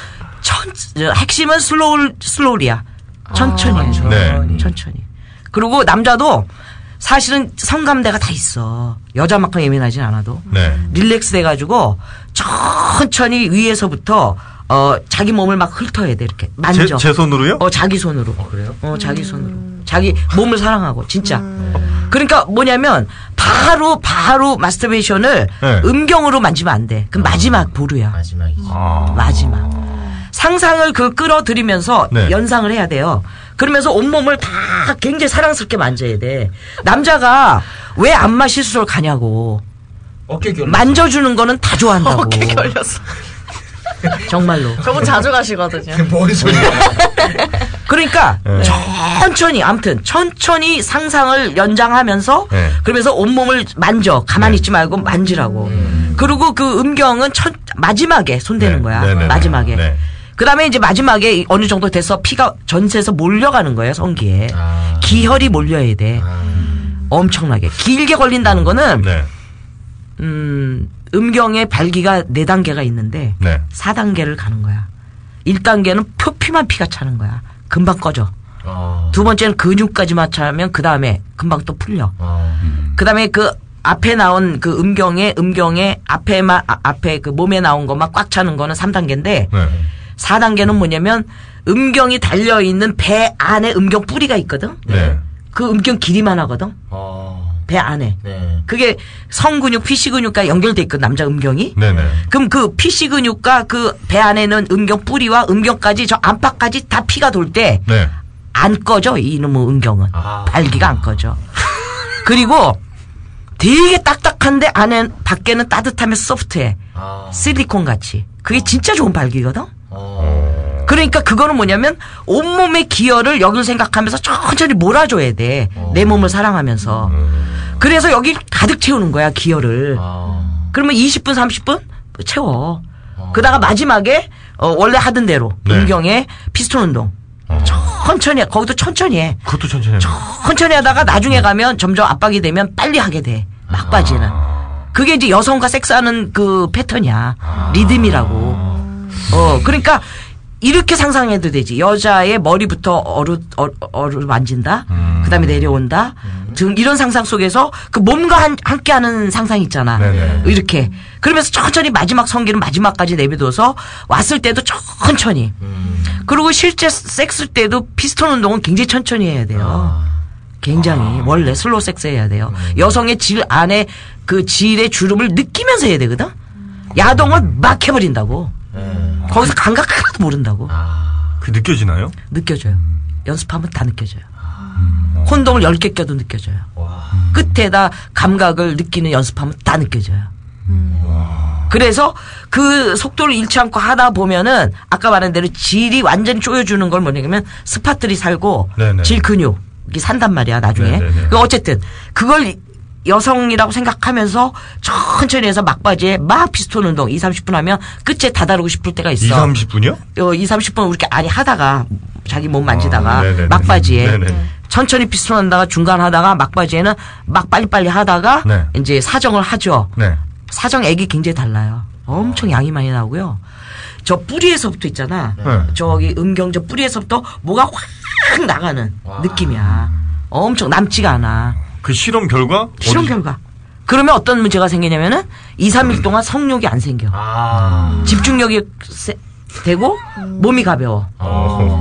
천, 핵심은 슬로우 슬로우리야. 천천히 아, 해줘. 네. 천천히. 그리고 남자도 사실은 성감대가 다 있어. 여자만큼 예민하진 않아도. 네. 릴렉스 돼가지고 천천히 위에서부터 어 자기 몸을 막 훑어야 돼 이렇게 만져. 제, 제 손으로요? 어 자기 손으로. 어, 그래요? 어 자기 손으로. 음. 자기 몸을 사랑하고 진짜. 음. 그러니까 뭐냐면 바로 바로 마스터베이션을 네. 음경으로 만지면 안 돼. 그럼 어. 마지막 보루야. 마지막이지. 어. 마지막. 상상을 그 끌어들이면서 네. 연상을 해야 돼요. 그러면서 온몸을 다 굉장히 사랑스럽게 만져야 돼. 남자가 왜 안마 시술을 가냐고. 어깨 결렸어. 만져주는 거는 다 좋아한다고. 어깨 결렸어. 정말로. 저분 자주 가시거든요. 뭔 소리야. 그러니까 네. 천천히 아무튼 천천히 상상을 연장하면서 네. 그러면서 온몸을 만져. 가만히 있지 말고 만지라고. 음. 그리고 그 음경은 첫, 마지막에 손대는 네. 거야. 네네네. 마지막에. 네. 그 다음에 이제 마지막에 어느 정도 돼서 피가 전체에서 몰려가는 거예요, 성기에. 아. 기혈이 몰려야 돼. 아. 엄청나게. 길게 걸린다는 거는, 네. 음, 음경의 발기가 네 단계가 있는데, 네. 사 단계를 가는 거야. 일 단계는 표피만 피가 차는 거야. 금방 꺼져. 아. 두 번째는 근육까지만 차면 그 다음에 금방 또 풀려. 아. 음. 그 다음에 그 앞에 나온 그 음경에, 음경에 앞에만, 아, 앞에 그 몸에 나온 것만 꽉 차는 거는 삼 단계인데, 네. 사 단계는 뭐냐면 음경이 달려있는 배 안에 음경 뿌리가 있거든. 네. 그 음경 길이만 하거든. 어. 배 안에. 네. 그게 성근육, 피씨근육과 연결돼 있거든. 남자 음경이. 네네. 그럼 그 피씨근육과 그 배 안에 있는 음경 뿌리와 음경까지 저 안팎까지 다 피가 돌 때 안 네. 꺼져. 이놈의 음경은. 아. 발기가 안 꺼져. 그리고 되게 딱딱한데 안에 밖에는 따뜻하면서 소프트해. 아. 실리콘같이. 그게 어. 진짜 좋은 발기거든. 어. 그러니까 그거는 뭐냐면 온몸의 기혈을 여길 생각하면서 천천히 몰아줘야 돼. 어. 내 몸을 사랑하면서. 음. 그래서 여기 가득 채우는 거야 기혈을. 어. 그러면 이십 분 삼십 분 채워. 어. 그다가 마지막에 어, 원래 하던 대로 네. 음경에 피스톤 운동. 어. 천천히 해. 거기도 천천히 해. 그것도 천천히 해. 천천히 하다가 나중에 네. 가면 점점 압박이 되면 빨리 하게 돼. 막바지는. 아. 그게 이제 여성과 섹스하는 그 패턴이야. 아. 리듬이라고. 어, 그러니까, 이렇게 상상해도 되지. 여자의 머리부터 어루, 어루, 어루 만진다? 음. 그 다음에 내려온다? 음. 등, 이런 상상 속에서 그 몸과 한, 함께 하는 상상 있잖아. 네네. 이렇게. 그러면서 천천히 마지막 성기는 마지막까지 내비둬서 왔을 때도 천천히. 음. 그리고 실제 섹스 때도 피스톤 운동은 굉장히 천천히 해야 돼요. 아. 굉장히. 아. 원래 슬로우 섹스 해야 돼요. 음. 여성의 질 안에 그 질의 주름을 느끼면서 해야 되거든? 야동을 막 해버린다고. 음. 거기서 감각 하나도 모른다고. 아, 그게 느껴지나요? 느껴져요. 음. 연습하면 다 느껴져요. 음. 콘돔을 열 개 껴도 느껴져요. 와. 끝에다 감각을 느끼는 연습하면 다 느껴져요. 음. 그래서 그 속도를 잃지 않고 하다 보면은 아까 말한 대로 질이 완전히 쪼여주는 걸 뭐냐면 스파트리 살고 네네. 질 근육이 산단 말이야 나중에. 그 어쨌든 그걸 여성이라고 생각하면서 천천히 해서 막바지에 막 피스톤 운동 이삼십 분 하면 끝에 다다르고 싶을 때가 있어. 이삼십 분이요? 어, 이삼십 분 이렇게 아니 하다가 자기 몸 만지다가 아, 막바지에 네네. 천천히 피스톤 한다가 중간 하다가 막바지에는 막 빨리빨리 하다가 네. 이제 사정을 하죠. 네. 사정액이 굉장히 달라요. 엄청 양이 많이 나오고요. 저 뿌리에서부터 있잖아. 네. 저기 음경 저 뿌리에서부터 뭐가 확 나가는 와. 느낌이야. 엄청 남지가 않아. 그 실험 결과? 실험 어디? 결과. 그러면 어떤 문제가 생기냐면은 이 삼 일 동안 성욕이 안 생겨. 아. 집중력이 세, 되고 몸이 가벼워. 아.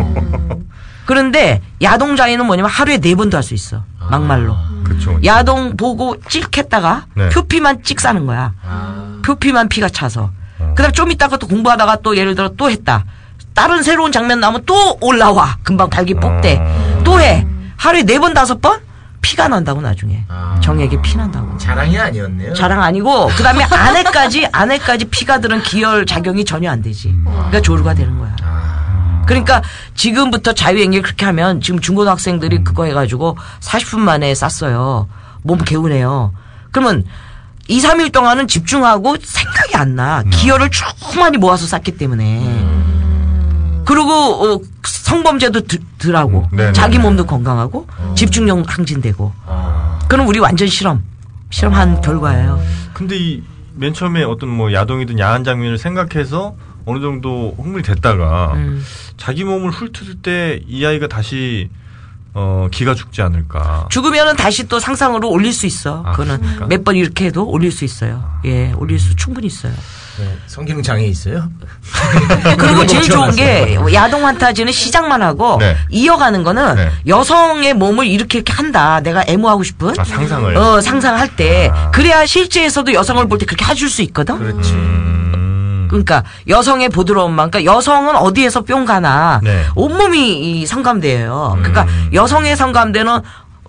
그런데 야동자에는 뭐냐면 하루에 네 번도 할 수 있어. 막말로. 아. 그쵸, 그쵸. 야동 보고 찍했다가 네. 표피만 찍 싸는 거야. 아. 표피만 피가 차서. 아. 그 다음에 좀 있다가 또 공부하다가 또 예를 들어 또 했다. 다른 새로운 장면 나오면 또 올라와. 금방 발기 뽑대. 아. 또 해. 하루에 네 번 다섯 번? 피가 난다고 나중에. 아. 정액이 피 난다고. 자랑이 아니었네요. 자랑 아니고 그다음에 안에까지 안에까지 피가 들은 기혈 작용이 전혀 안 되지. 그러니까 조류가 되는 거야. 그러니까 지금부터 자유행위 그렇게 하면 지금 중고등학생들이 그거 해가지고 사십 분 만에 쌌어요. 몸 개운해요. 그러면 이, 삼 일 동안은 집중하고 생각이 안 나. 음. 기혈을 쭉 많이 모아서 쌌기 때문에. 음. 그리고 어, 성범죄도 드, 덜하고 음. 자기 몸도 건강하고 음. 집중력 항진되고. 아. 그럼 우리 완전 실험. 실험한 아. 결과예요. 근데 이 맨 처음에 어떤 뭐 야동이든 야한 장면을 생각해서 어느 정도 흥분이 됐다가 음. 자기 몸을 훑을 때 이 아이가 다시 어, 기가 죽지 않을까. 죽으면은 다시 또 상상으로 올릴 수 있어. 아, 그거는 몇 번 이렇게 해도 올릴 수 있어요. 아, 예, 올릴 수 충분히 있어요. 네, 성기능 장애 있어요? 그리고 제일 좋은 게 야동 환타지는 시작만 하고 네. 이어가는 거는 네. 여성의 몸을 이렇게 이렇게 한다. 내가 애무하고 싶은 아, 상상을 어, 상상할 때 아. 그래야 실제에서도 여성을 볼 때 그렇게 해줄 수 있거든. 그렇지. 음. 그러니까 여성의 부드러움만, 그러니까 여성은 어디에서 뿅 가나 네. 온몸이 이 성감대예요. 음. 그러니까 여성의 성감대는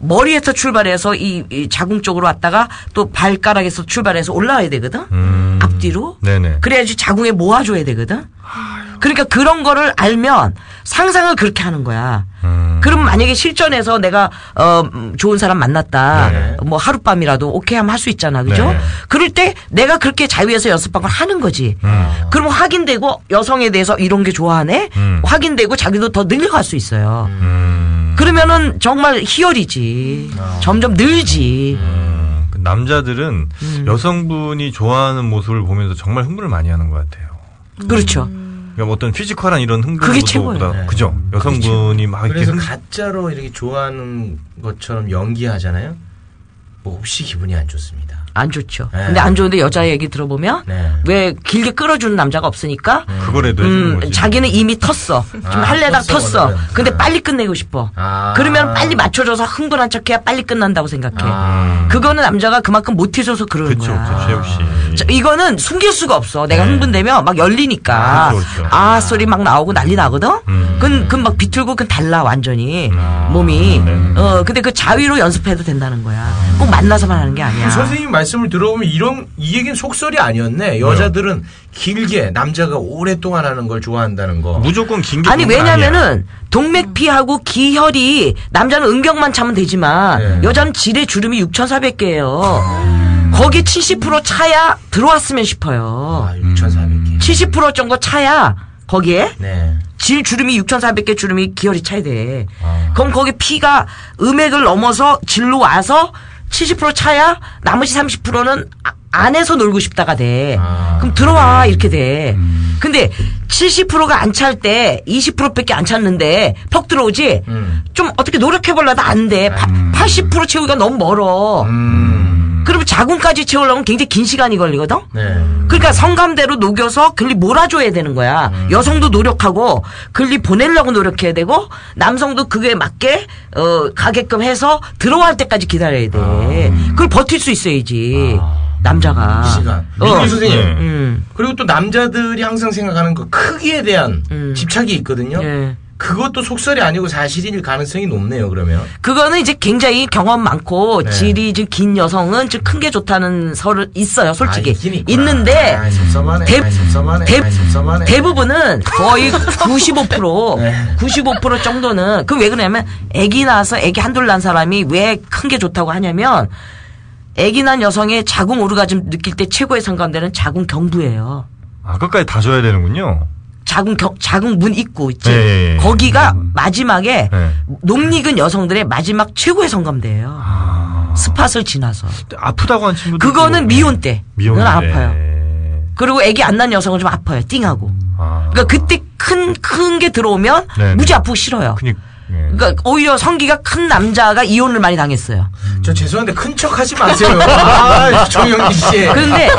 머리에서 출발해서 이, 이 자궁 쪽으로 왔다가 또 발가락에서 출발해서 올라와야 되거든. 음. 앞뒤로. 네네. 그래야지 자궁에 모아줘야 되거든. 아유. 그러니까 그런 거를 알면 상상을 그렇게 하는 거야. 음. 그럼 만약에 실전에서 내가 어, 좋은 사람 만났다. 네네. 뭐 하룻밤이라도 오케이 하면 할 수 있잖아. 그죠? 네네. 그럴 때 내가 그렇게 자유에서 연습한 걸 하는 거지. 음. 그럼 확인되고 여성에 대해서 이런 게 좋아하네. 음. 확인되고 자기도 더 늘려갈 수 있어요. 음. 그러면은 정말 희열이지. 아. 점점 늘지. 음. 그 남자들은 음. 여성분이 좋아하는 모습을 보면서 정말 흥분을 많이 하는 것 같아요. 음. 그렇죠. 그러니까 어떤 피지컬한 이런 흥분보다 네. 그죠 여성분이 막 이렇게 그래서 흥... 가짜로 이렇게 좋아하는 것처럼 연기하잖아요. 뭐 혹시 기분이 안 좋습니다. 안 좋죠. 네. 근데 안 좋은데 여자 얘기 들어보면 네. 왜 길게 끌어주는 남자가 없으니까 음. 그거라도 해주는 음, 거지. 자기는 이미 텄어. 좀 아, 할래다 텄어. 텄어. 근데 빨리 끝내고 싶어. 아. 그러면 빨리 맞춰줘서 흥분한 척해야 빨리 끝난다고 생각해. 아. 그거는 남자가 그만큼 못해줘서 그러는 그쵸, 거야. 그렇죠, 최욱 씨. 자, 이거는 숨길 수가 없어. 내가 네. 흥분되면 막 열리니까 아, 그렇죠, 그렇죠. 아 소리 막 나오고 난리 나거든. 음. 그건 그 막 비틀고 그 달라 완전히 아. 몸이. 네. 어 근데 그 자위로 연습해도 된다는 거야. 꼭 만나서만 하는 게 아니야. 선생님 말씀을 들어보면 이런 이 얘기는 속설이 아니었네. 여자들은 왜요? 길게 남자가 오랫동안 하는 걸 좋아한다는 거. 무조건 긴 게 아니 왜냐면은 동맥피하고 기혈이 남자는 음경만 차면 되지만 네. 여자는 질의 주름이 육천사백 개예요. 거기 칠십 퍼센트 차야 들어왔으면 싶어요. 아, 육천사백 개. 칠십 퍼센트 정도 차야 거기에. 네. 질 주름이 육천사백 개 주름이 기혈이 차야 돼. 아. 그럼 거기 피가 음액을 넘어서 질로 와서 칠십 퍼센트 차야 나머지 삼십 퍼센트는 안에서 놀고 싶다가 돼. 아, 그럼 들어와 네. 이렇게 돼. 음. 근데 칠십 퍼센트가 안 찰 때 이십 퍼센트밖에 안 찼는데 퍽 들어오지. 음. 좀 어떻게 노력해보려도 안 돼. 음. 팔십 퍼센트 채우기가 너무 멀어. 음. 그러면 자궁까지 채우려면 굉장히 긴 시간이 걸리거든. 네. 그러니까 성감대로 녹여서 글리 몰아줘야 되는 거야. 음. 여성도 노력하고 글리 보내려고 노력해야 되고 남성도 그게 맞게 어, 가게끔 해서 들어갈 때까지 기다려야 돼. 아. 그걸 버틸 수 있어야지. 아. 남자가 시간. 민규 어. 선생님. 네. 음. 그리고 또 남자들이 항상 생각하는 그 크기에 대한 음. 집착이 있거든요. 네. 그것도 속설이 아니고 사실일 가능성이 높네요. 그러면 그거는 이제 굉장히 경험 많고 네. 질이 좀 긴 여성은 좀 큰 게 좋다는 설이 있어요. 솔직히 아, 있는데 아이, 섭섭하네. 대, 아이, 섭섭하네. 대, 아이, 섭섭하네. 대부분은 거의 구십오 퍼센트 네. 구십오 퍼센트 정도는 그 왜 그러냐면 아기 낳아서 아기 한둘 난 사람이 왜 큰 게 좋다고 하냐면. 아기 난 여성의 자궁 오르가즘 느낄 때 최고의 성감대는 자궁 경부예요. 아, 끝까지 다 줘야 되는군요. 자궁 경, 자궁 문 입구 있지. 예, 예, 거기가 예. 마지막에 예. 농익은 여성들의 마지막 최고의 성감대예요. 아... 스팟을 지나서. 아프다고 한 친구들. 그거는 미혼 때. 미혼 때. 그건 아파요. 그리고 아기 안 난 여성은 좀 아파요. 띵하고. 아... 그러니까 그때 큰, 큰 게 들어오면 네네. 무지 아프고 싫어요. 그니... 그러니까 오히려 성기가 큰 남자가 이혼을 많이 당했어요. 음. 저 죄송한데 큰 척 하지 마세요. 아, 정영진 씨. 그런데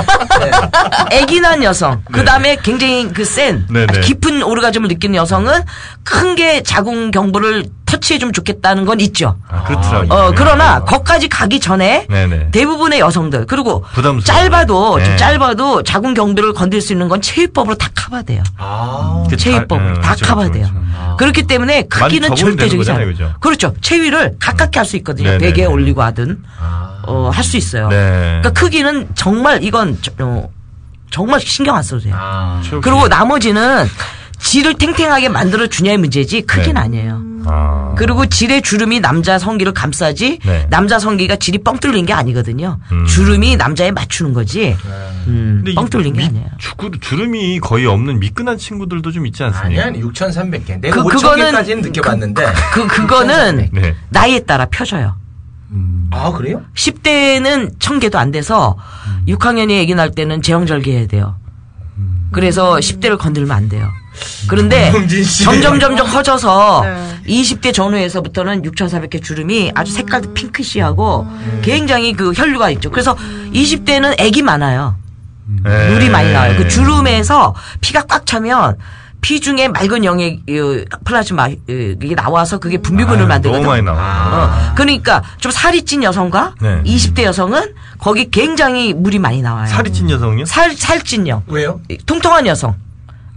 아기 난 여성, 그 다음에 네. 굉장히 그 센 깊은 오르가즘을 느끼는 여성은 큰 게 자궁 경부를 터치해주면 좋겠다는 건 있죠. 아, 그렇더라고요. 어, 그러나 네. 거기까지 가기 전에 네네. 대부분의 여성들 그리고 부담스러워요. 짧아도 네. 좀 짧아도 자궁 경부를 건들 수 있는 건 체위법으로 다 커버돼요. 아, 체위법으로 네, 다 그렇죠, 커버돼요. 그렇죠. 아. 그렇기 때문에 크기는 절대적이지 않아요. 그렇죠. 그렇죠. 체위를 가깝게 할 수 있거든요. 네네. 베개에 올리고 하든 아. 어, 할 수 있어요. 네. 그러니까 크기는 정말 이건 저, 어, 정말 신경 안 써도 돼요. 아. 그리고 나머지는 질을 탱탱하게 만들어 주냐의 문제지 크기는 네. 아니에요. 아. 그리고 질의 주름이 남자 성기를 감싸지 네. 남자 성기가 질이 뻥 뚫린 게 아니거든요. 음. 주름이 남자에 맞추는 거지 음, 뻥 뚫린 게 아니에요. 주름이 거의 없는 미끈한 친구들도 좀 있지 않습니까? 아니야. 육천삼백 개. 내가 그, 오천 개까지는 느껴봤는데 그, 그, 그거는 네. 나이에 따라 펴져요. 음. 아 그래요? 십 대는 천 개도 안 돼서 음. 육 학년이 애기 날 때는 제왕절개 해야 돼요. 그래서 십 대를 건들면 안 돼요. 그런데 점점 점점 커져서 네. 이십 대 전후에서부터는 육천사백 개 주름이 아주 색깔도 핑크시하고 음. 굉장히 그 혈류가 있죠. 그래서 이십 대는 액이 많아요. 에이. 물이 많이 나와요. 그 주름에서 피가 꽉 차면 피 중에 맑은 영의 플라즈마 이게 나와서 그게 분비물을 만들거든. 너무 많이 나와. 어. 그러니까 좀 살이 찐 여성과 네. 이십 대 여성은 거기 굉장히 물이 많이 나와요. 살이 찐 여성이요? 살 살찐 여. 왜요? 통통한 여성.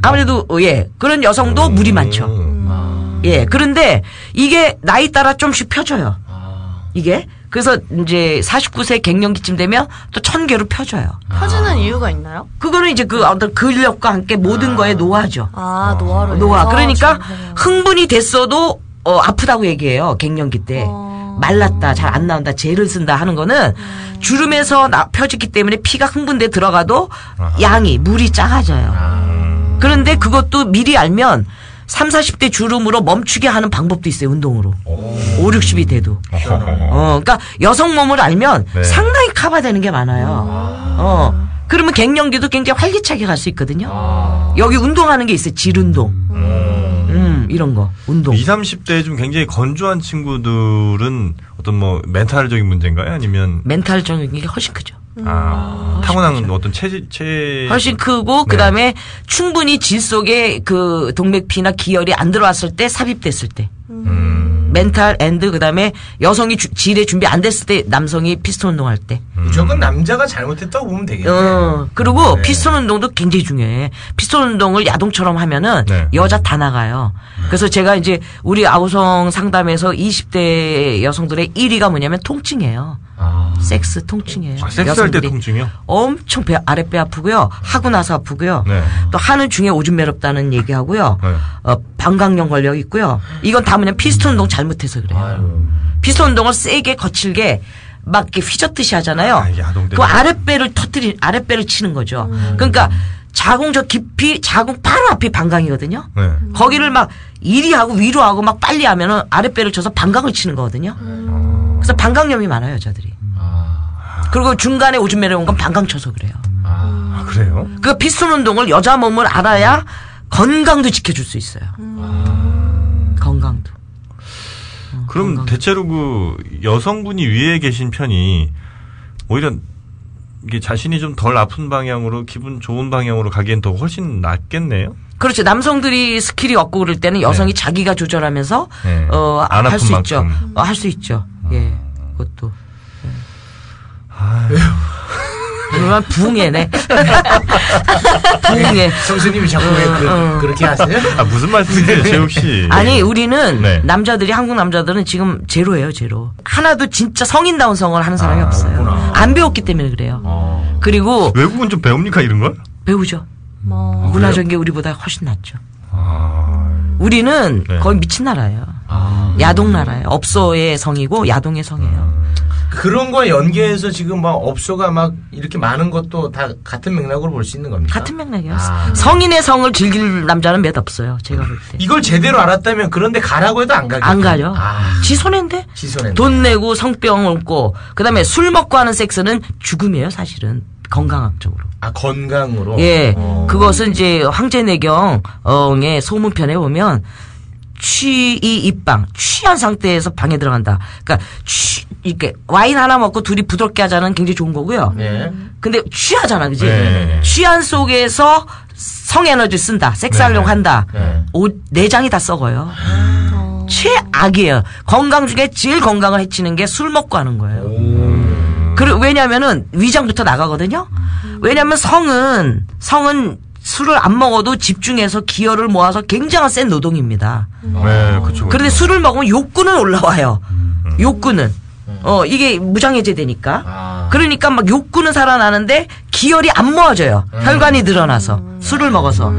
아무래도 네. 예 그런 여성도 음. 물이 많죠. 음. 예 그런데 이게 나이 따라 좀씩 펴져요. 아. 이게 그래서 이제 사십구 세 갱년기쯤 되면 또 천 개로 펴져요. 펴지는 아. 이유가 있나요? 그거는 이제 그 어떤 근력과 함께 모든 아. 거에 노화죠. 아 노화로. 노화. 아, 그러니까 정말. 흥분이 됐어도 어, 아프다고 얘기해요. 갱년기 때 아. 말랐다, 잘 안 나온다, 젤을 쓴다 하는 거는 음. 주름에서 나, 펴지기 때문에 피가 흥분돼 들어가도 아하. 양이 물이 작아져요. 아. 그런데 그것도 미리 알면. 삼사십 대 주름으로 멈추게 하는 방법도 있어요. 운동으로. 오륙십이 돼도. 어, 그러니까 여성 몸을 알면 네. 상당히 커버되는 게 많아요. 아~ 어, 그러면 갱년기도 굉장히 활기차게 갈 수 있거든요. 아~ 여기 운동하는 게 있어요. 질운동. 음. 음, 이런 거. 운동. 이십, 삼십 대에 좀 굉장히 건조한 친구들은 어떤 뭐 멘탈적인 문제인가요? 아니면. 멘탈적인 게 훨씬 크죠. 아, 아 타고난 크죠. 어떤 체질, 체. 훨씬 크고, 네. 그 다음에 충분히 질 속에 그 동맥피나 기혈이 안 들어왔을 때, 삽입됐을 때. 음. 멘탈, 앤드, 그 다음에 여성이 주, 질에 준비 안 됐을 때, 남성이 피스톤 운동할 때. 무조건 음. 남자가 잘못했다고 보면 되겠네. 어, 그리고 네. 피스톤 운동도 굉장히 중요해. 피스톤 운동을 야동처럼 하면은 네. 여자 다 나가요. 네. 그래서 제가 이제 우리 아우성 상담에서 이십 대 여성들의 일 위가 뭐냐면 통증이에요. 아. 섹스 통증이에요. 아, 섹스할 때 통증이요? 엄청 배, 아랫배 아프고요. 하고 나서 아프고요. 네. 또 하는 중에 오줌 매럽다는 얘기하고요. 네. 어, 방광염 걸려 있고요. 이건 다 뭐냐면 피스톤 운동 잘못해서 그래요. 아유. 피스톤 운동을 세게 거칠게 막 이렇게 휘젓듯이 하잖아요. 아, 그 아랫배를 터뜨리 아랫배를 치는 거죠. 음. 그러니까 자궁 저 깊이 자궁 바로 앞이 방광이거든요. 네. 거기를 막 이리 하고 위로 하고 막 빨리 하면은 아랫배를 쳐서 방광을 치는 거거든요. 음. 그래서 방광염이 많아요, 여자들이. 아. 그리고 중간에 오줌 매려온 건 방광 쳐서 그래요. 아, 그래요? 그 피스톤 운동을 여자 몸을 알아야 건강도 지켜줄 수 있어요. 아. 건강도. 어, 그럼 건강도. 대체로 그 여성분이 위에 계신 편이 오히려 이게 자신이 좀 덜 아픈 방향으로 기분 좋은 방향으로 가기엔 더 훨씬 낫겠네요? 그렇죠. 남성들이 스킬이 없고 그럴 때는 여성이 네. 자기가 조절하면서 네. 어, 할 수 있죠. 어, 할 수 있죠. 예, 그것도. 아유. 그러면 붕해네. 붕해. 정수님이 자꾸 왜 그, 어. 그렇게 하세요? 아, 무슨 말씀이세요, 최욱 씨? 아니, 우리는 네. 남자들이, 한국 남자들은 지금 제로예요, 제로. 하나도 진짜 성인다운 성을 하는 사람이 아, 없어요. 그렇구나. 안 배웠기 때문에 그래요. 아. 그리고. 외국은 좀 배웁니까, 이런 걸? 배우죠. 뭐. 문화적인 게 우리보다 훨씬 낫죠. 아. 우리는 네. 거의 미친 나라예요. 아, 야동 나라예요. 업소의 성이고 야동의 성이에요. 그런 거 연계해서 지금 막 업소가 막 이렇게 많은 것도 다 같은 맥락으로 볼 수 있는 겁니까? 같은 맥락이에요. 아. 성인의 성을 즐길 남자는 몇 없어요. 제가 볼 때. 이걸 제대로 알았다면 그런데 가라고 해도 안 가겠죠. 안 가죠. 아. 지 손인데? 지 손인데. 돈 내고 성병 옮고 그다음에 술 먹고 하는 섹스는 죽음이에요. 사실은. 건강학적으로. 아, 건강으로? 예. 오. 그것은 이제 황제내경의 소문편에 보면 취이 입방, 취한 상태에서 방에 들어간다. 그러니까 취, 이렇게 와인 하나 먹고 둘이 부드럽게 하자는 굉장히 좋은 거고요. 네. 근데 취하잖아, 그지? 네. 취한 속에서 성에너지 쓴다. 섹스하려고 네. 한다. 네. 옷, 내장이 다 썩어요. 아. 최악이에요. 건강 중에 제일 건강을 해치는 게 술 먹고 하는 거예요. 오. 그, 왜냐면은 위장부터 나가거든요? 왜냐면 성은, 성은 술을 안 먹어도 집중해서 기혈을 모아서 굉장한 센 노동입니다. 네, 그쵸. 그런데 술을 먹으면 욕구는 올라와요. 욕구는. 어, 이게 무장해제되니까. 그러니까 막 욕구는 살아나는데 기혈이 안 모아져요. 혈관이 늘어나서. 술을 먹어서.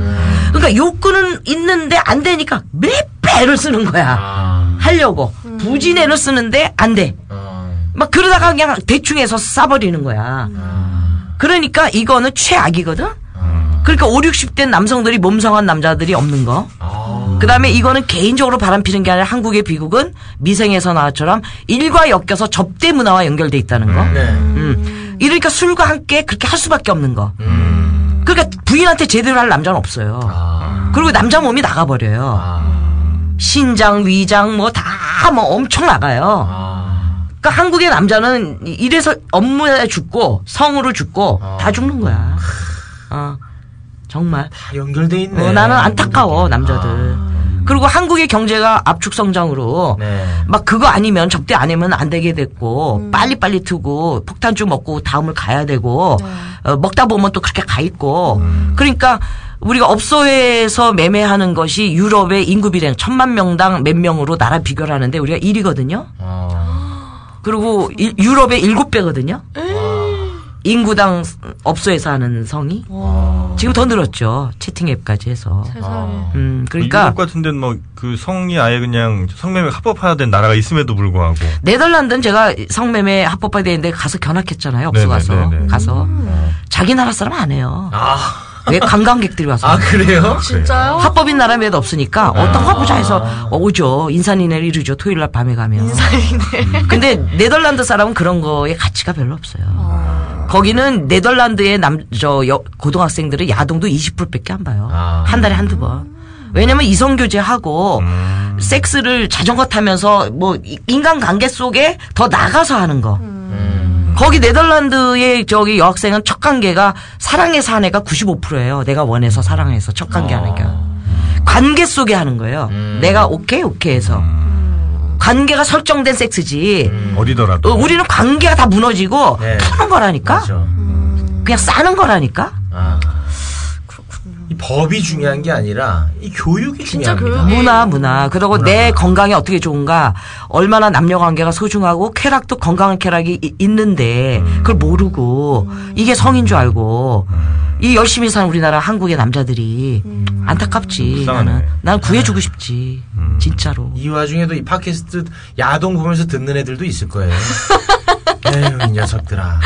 그러니까 욕구는 있는데 안 되니까 몇 배를 쓰는 거야. 하려고 음. 부지내로 쓰는데 안 돼. 아. 막 그러다가 그냥 대충 해서 싸버리는 거야. 아. 그러니까 이거는 최악이거든. 아. 그러니까 오륙십 대 남성들이 몸성한 남자들이 없는 거. 아. 그다음에 이거는 개인적으로 바람피는 게 아니라 한국의 비극은 미생에서 나와처럼 일과 엮여서 접대 문화와 연결돼 있다는 거. 네. 음. 이러니까 술과 함께 그렇게 할 수밖에 없는 거. 음. 그러니까 부인한테 제대로 할 남자는 없어요. 아. 그리고 남자 몸이 나가버려요. 아. 신장, 위장 뭐 다 뭐 엄청 나가요. 아. 그러니까 한국의 남자는 이래서 업무에 죽고 성으로 죽고 아. 다 죽는 거야. 아. 정말 다 연결돼 있네. 어, 나는 안타까워 남자들. 아. 그리고 한국의 경제가 압축성장으로 네. 막 그거 아니면 접대 안 하면 안 되게 됐고 음. 빨리빨리 트고 폭탄주 먹고 다음을 가야 되고 네. 어, 먹다 보면 또 그렇게 가 있고 음. 그러니까 우리가 업소에서 매매하는 것이 유럽의 인구 비례 천만 명당 몇 명으로 나라 비교를 하는데 우리가 일위거든요. 아. 그리고 일, 유럽의 일곱 배거든요. 인구당 업소에서 하는 성이 와. 지금 더 늘었죠. 채팅 앱까지 해서. 세상에. 음, 그러니까 유럽 같은 데는 막 그 성이 아예 그냥 성매매 합법화된 나라가 있음에도 불구하고 네덜란드는 제가 성매매 합법화되는데 가서 견학했잖아요. 업소 네네, 가서 네네. 가서 음. 자기 나라 사람 안 해요. 아. 왜 관광객들이 와서. 아, 그래요? 진짜요? 합법인 나라에도 없으니까, 아~ 어떤 화보자 해서 오죠. 인산인해를 이루죠. 토요일 날 밤에 가면. 인산인해. 근데 네덜란드 사람은 그런 거에 가치가 별로 없어요. 아~ 거기는 네덜란드의 남, 저, 여, 고등학생들은 야동도 이십 퍼센트 밖에 안 봐요. 아~ 한 달에 한두 번. 왜냐면 이성교제하고, 음~ 섹스를 자전거 타면서, 뭐, 인간관계 속에 더 나가서 하는 거. 음~ 거기 네덜란드의 저기 여학생은 첫 관계가 사랑해서 한 애가 구십오 퍼센트예요. 내가 원해서 사랑해서 첫 관계 하는 게. 관계 속에 하는 거예요. 음. 내가 오케이 오케이 해서. 음. 관계가 설정된 섹스지. 음. 어디더라도. 어, 우리는 관계가 다 무너지고 네. 푸는 거라니까. 음. 그냥 싸는 거라니까. 아. 이 법이 중요한 게 아니라 이 교육이 진짜 중요합니다. 교육이. 문화 문화. 그리고 문화. 내 건강이 어떻게 좋은가. 얼마나 남녀관계가 소중하고 쾌락도 건강한 쾌락이 이, 있는데 음. 그걸 모르고 음. 이게 성인 줄 알고 음. 이 열심히 사는 우리나라 한국의 남자들이 음. 안타깝지. 나는, 나는 구해주고 싶지. 음. 진짜로. 이 와중에도 이 팟캐스트 야동 보면서 듣는 애들도 있을 거예요. 에휴 이 녀석들아.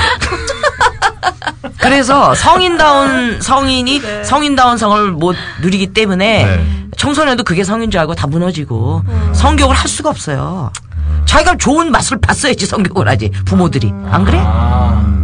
그래서 성인다운 성인이 네. 성인다운 성을 못 누리기 때문에 네. 청소년도 그게 성인 줄 알고 다 무너지고 음. 성교육을 할 수가 없어요. 자기가 좋은 맛을 봤어야지 성교육을 하지 부모들이. 음. 안 그래? 아.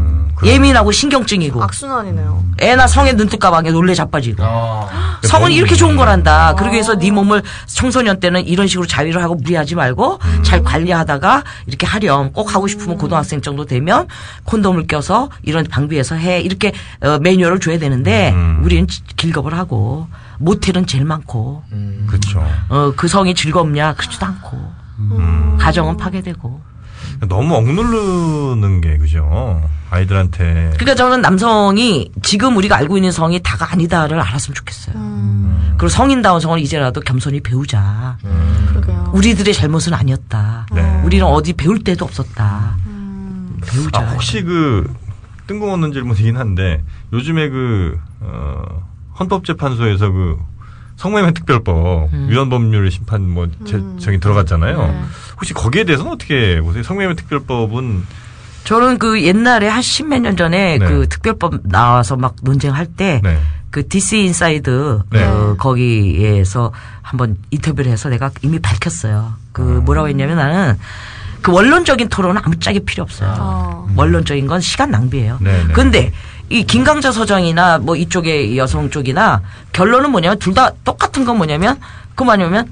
예민하고 신경증이고 악순환이네요. 애나 성에 눈뜨 가방에 놀래 자빠지고 아, 성은 이렇게 좋은 거란다. 아. 그러기 위해서 네 몸을 청소년 때는 이런 식으로 자위를 하고 무리하지 말고 음. 잘 관리하다가 이렇게 하렴. 꼭 하고 싶으면 음. 고등학생 정도 되면 콘돔을 껴서 이런 방비해서 해. 이렇게 어, 매뉴얼을 줘야 되는데 음. 우리는 길겁을 하고 모텔은 제일 많고 음. 그렇죠. 어, 그 성이 즐겁냐 그렇지도 않고 음. 가정은 파괴되고. 너무 억누르는 게 그죠 아이들한테. 그러니까 저는 남성이 지금 우리가 알고 있는 성이 다가 아니다를 알았으면 좋겠어요. 음. 그리고 성인다운 성을 이제라도 겸손히 배우자. 음. 그러게요. 우리들의 잘못은 아니었다. 네. 우리는 어디 배울 데도 없었다. 음. 배우자. 아, 혹시 그 뜬금없는 질문이긴 한데 요즘에 그 어, 헌법재판소에서 그 성매매 특별법 음. 위헌 법률 심판 뭐 제정이 음. 들어갔잖아요. 네. 혹시 거기에 대해서는 어떻게 보세요? 성매매 특별법은 저는 그 옛날에 한 십몇 년 전에 네. 그 특별법 나와서 막 논쟁할 때 네. 그 디씨 인사이드 네. 어, 거기에서 한번 인터뷰를 해서 내가 이미 밝혔어요. 그 뭐라고 했냐면 나는 그 원론적인 토론은 아무짝에 필요 없어요. 아. 원론적인 건 시간 낭비예요. 그런데 이 김강자 서장이나 뭐 이쪽의 여성 쪽이나 결론은 뭐냐면 둘 다 똑같은 건 뭐냐면 그 뭐냐면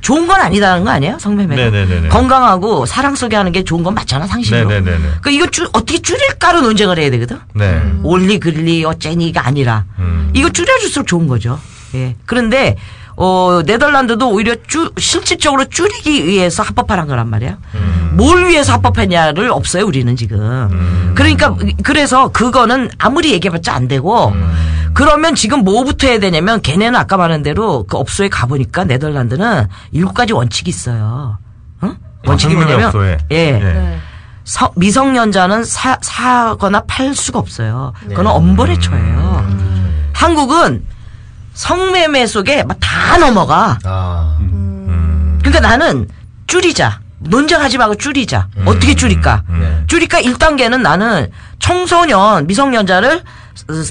좋은 건 아니다는 거 아니에요? 성매매가. 건강하고 사랑 속에 하는 게 좋은 건 맞잖아 상식으로. 네네네네. 그러니까 이거 줄, 어떻게 줄일까로 논쟁을 해야 되거든. 네. 음. 올리 글리 어쩌니가 아니라 음. 이거 줄여줄수록 좋은 거죠. 예. 그런데 어 네덜란드도 오히려 줄 실질적으로 줄이기 위해서 합법화한 거란 말이야. 음. 뭘 위해서 합법했냐를 없어요 우리는 지금. 음. 그러니까 그래서 그거는 아무리 얘기해봤자 안 되고 음. 그러면 지금 뭐부터 해야 되냐면 걔네는 아까 말한 대로 그 업소에 가보니까 네덜란드는 일곱 가지 원칙이 있어요. 응? 원칙이 아, 뭐냐면 없어요. 예. 네. 서, 미성년자는 사, 사거나 팔 수가 없어요. 네. 그건 엄벌에 처해요. 음. 한국은 성매매 속에 막 다 넘어가. 아. 음. 그러니까 나는 줄이자. 논쟁하지 말고 줄이자. 음, 어떻게 줄일까? 음, 네. 줄일까? 일 단계는 나는 청소년, 미성년자를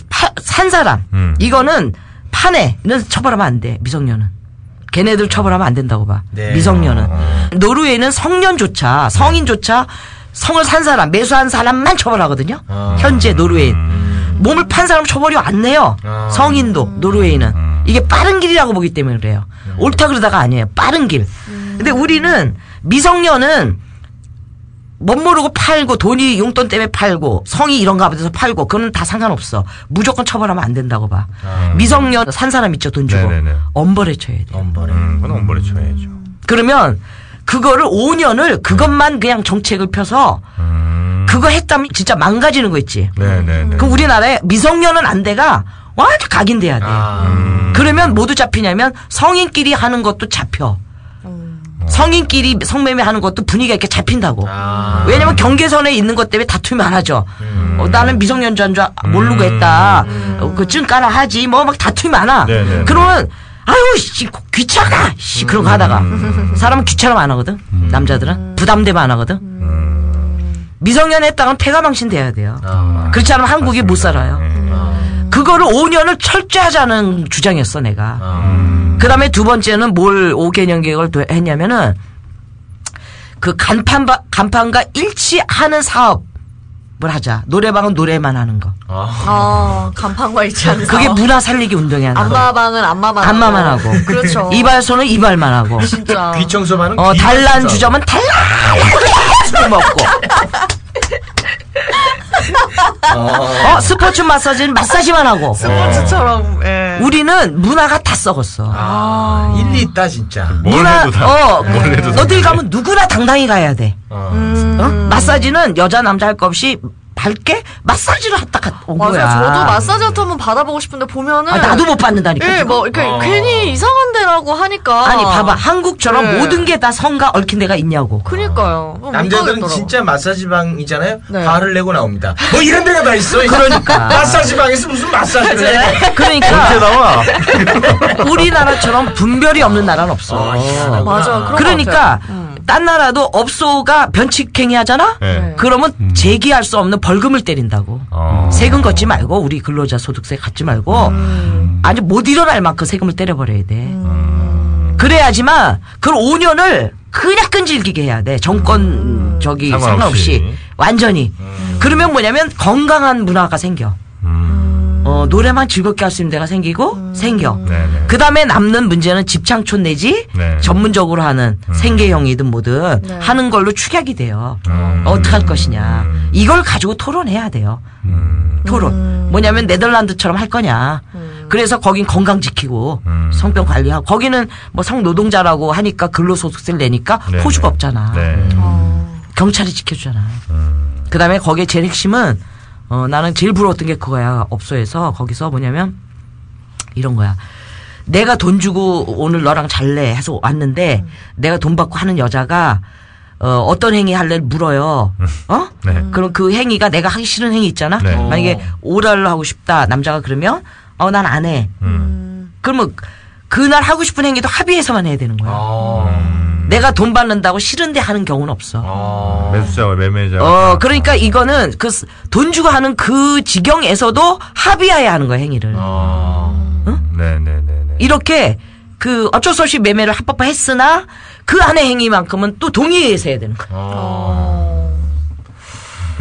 파, 산 사람. 음. 이거는 파내는 처벌하면 안 돼. 미성년은. 걔네들 처벌하면 안 된다고 봐. 네. 미성년은. 어. 노르웨이는 성년조차, 성인조차 성을 산 사람, 매수한 사람만 처벌하거든요. 어. 현재 노르웨이. 음. 몸을 판 사람 처벌이 안 내요. 어. 성인도, 노르웨이는. 음. 이게 빠른 길이라고 보기 때문에 그래요. 음. 옳다 그러다가 아니에요. 빠른 길. 음. 근데 우리는 미성년은 멋 모르고 팔고 돈이 용돈 때문에 팔고 성이 이런 거 하면서 팔고 그건 다 상관없어. 무조건 처벌하면 안 된다고 봐. 아, 미성년 네. 산 사람 있죠. 돈 주고. 네네네. 엄벌에 쳐야 돼. 엄벌에. 음, 그건 엄벌에 쳐야죠. 그러면 그거를 오 년을 그것만 그냥 정책을 펴서 음. 그거 했다면 진짜 망가지는 거 있지. 네네네. 그럼 우리나라에 미성년은 안 돼가 완전 각인돼야 돼. 아, 음. 그러면 모두 잡히냐면 성인끼리 하는 것도 잡혀. 성인끼리 성매매하는 것도 분위기가 이렇게 잡힌다고. 아. 왜냐면 경계선에 있는 것 때문에 다툼이 많아져. 음. 어, 나는 미성년자인 줄 모르고 했다. 음. 어, 그 증 깔아 하지 뭐 막 다툼이 많아. 네네네. 그러면 아유 씨 귀찮아 씨 그런 거 하다가 음. 사람은 귀찮으면 안 하거든. 음. 남자들은 부담되면 안 하거든. 음. 미성년 했다간 폐가망신 돼야 돼요. 아. 그렇지 않으면 한국이 맞습니다. 못 살아요. 음. 그거를 오 년을 철저하자는 주장이었어 내가. 음. 그 다음에 두 번째는 뭘 오 개년 계획을 했냐면은 그 간판바, 간판과 일치하는 사업을 하자. 노래방은 노래만 하는 거. 아, 간판과 일치하는 그게 사업. 그게 문화 살리기 운동이야. 안마방은 안마만 하고. 안마만 하고. 그렇죠. 이발소는 이발만 하고. 진짜. 귀청소만은 어, 달란 주점은 달란 먹고. 어, 스포츠 마사지는 마사지만 하고. 스포츠처럼, 예. 우리는 문화가 다 썩었어. 아, 일리 있다, 진짜. 뭘 문화, 해도 다. 어, 뭘 해도 다. 어딜 가면 누구나 당당히 가야 돼. 음. 어? 마사지는 여자, 남자 할 거 없이 밝게 마사지를 갔다 갔다 맞아요. 거야. 저도 마사지 같은 한번 받아보고 싶은데 보면은. 아, 나도 못 받는다니까. 예, 뭐, 이렇게 어. 괜히 이상한 데라고 하니까. 아니, 봐봐. 한국처럼 네. 모든 게 다 성과 얽힌 데가 있냐고. 그러니까요. 남자들은 진짜 마사지방이잖아요. 네. 발을 내고 나옵니다. 뭐 이런 데가 다 있어. 그러니까. 마사지방에서 무슨 마사지를 해. 그러니까. 언제 나와? 우리나라처럼 분별이 없는 나라는 없어. 어, 맞아. 그러니까. 딴 나라도 업소가 변칙행위 하잖아? 네. 그러면 음. 제기할 수 없는 벌금을 때린다고. 아. 세금 걷지 말고, 우리 근로자 소득세 갖지 말고, 음. 아주 못 일어날 만큼 세금을 때려버려야 돼. 음. 그래야지만, 그걸 오 년을 그냥 끈질기게 해야 돼. 정권, 음. 저기, 상관없이. 상관없이. 완전히. 음. 그러면 뭐냐면, 건강한 문화가 생겨. 음. 어, 노래만 즐겁게 할 수 있는 데가 생기고, 음. 생겨. 네네. 그 다음에 남는 문제는 집창촌 내지 네. 전문적으로 하는 음. 생계형이든 뭐든 네. 하는 걸로 축약이 돼요. 음. 어떻게 할 것이냐. 이걸 가지고 토론해야 돼요. 음. 토론. 음. 뭐냐면 네덜란드처럼 할 거냐. 음. 그래서 거긴 건강 지키고 음. 성병 관리하고 거기는 뭐 성노동자라고 하니까 근로소득세를 내니까 네네. 호주가 없잖아. 네. 음. 어. 경찰이 지켜주잖아. 음. 그 다음에 거기에 제일 핵심은 어, 나는 제일 부러웠던 게 그거야. 업소에서 거기서 뭐냐면 이런 거야. 내가 돈 주고 오늘 너랑 잘래 해서 왔는데 음. 내가 돈 받고 하는 여자가 어, 어떤 행위 할래를 물어요. 어? 네. 그럼 그 행위가 내가 하기 싫은 행위 있잖아. 네. 만약에 오랄로 하고 싶다. 남자가 그러면 어, 난 안 해. 음. 그러면 그날 하고 싶은 행위도 합의해서만 해야 되는 거야. 아. 내가 돈 받는다고 싫은데 하는 경우는 없어. 아, 매수자와 매매자. 어, 그러니까 이거는 그 돈 주고 하는 그 지경에서도 합의해야 하는 거야, 행위를. 아. 응? 네네네네. 이렇게 그 어쩔 수 없이 매매를 합법화했으나 그 안의 행위만큼은 또 동의해서 해야 되는 거야. 아.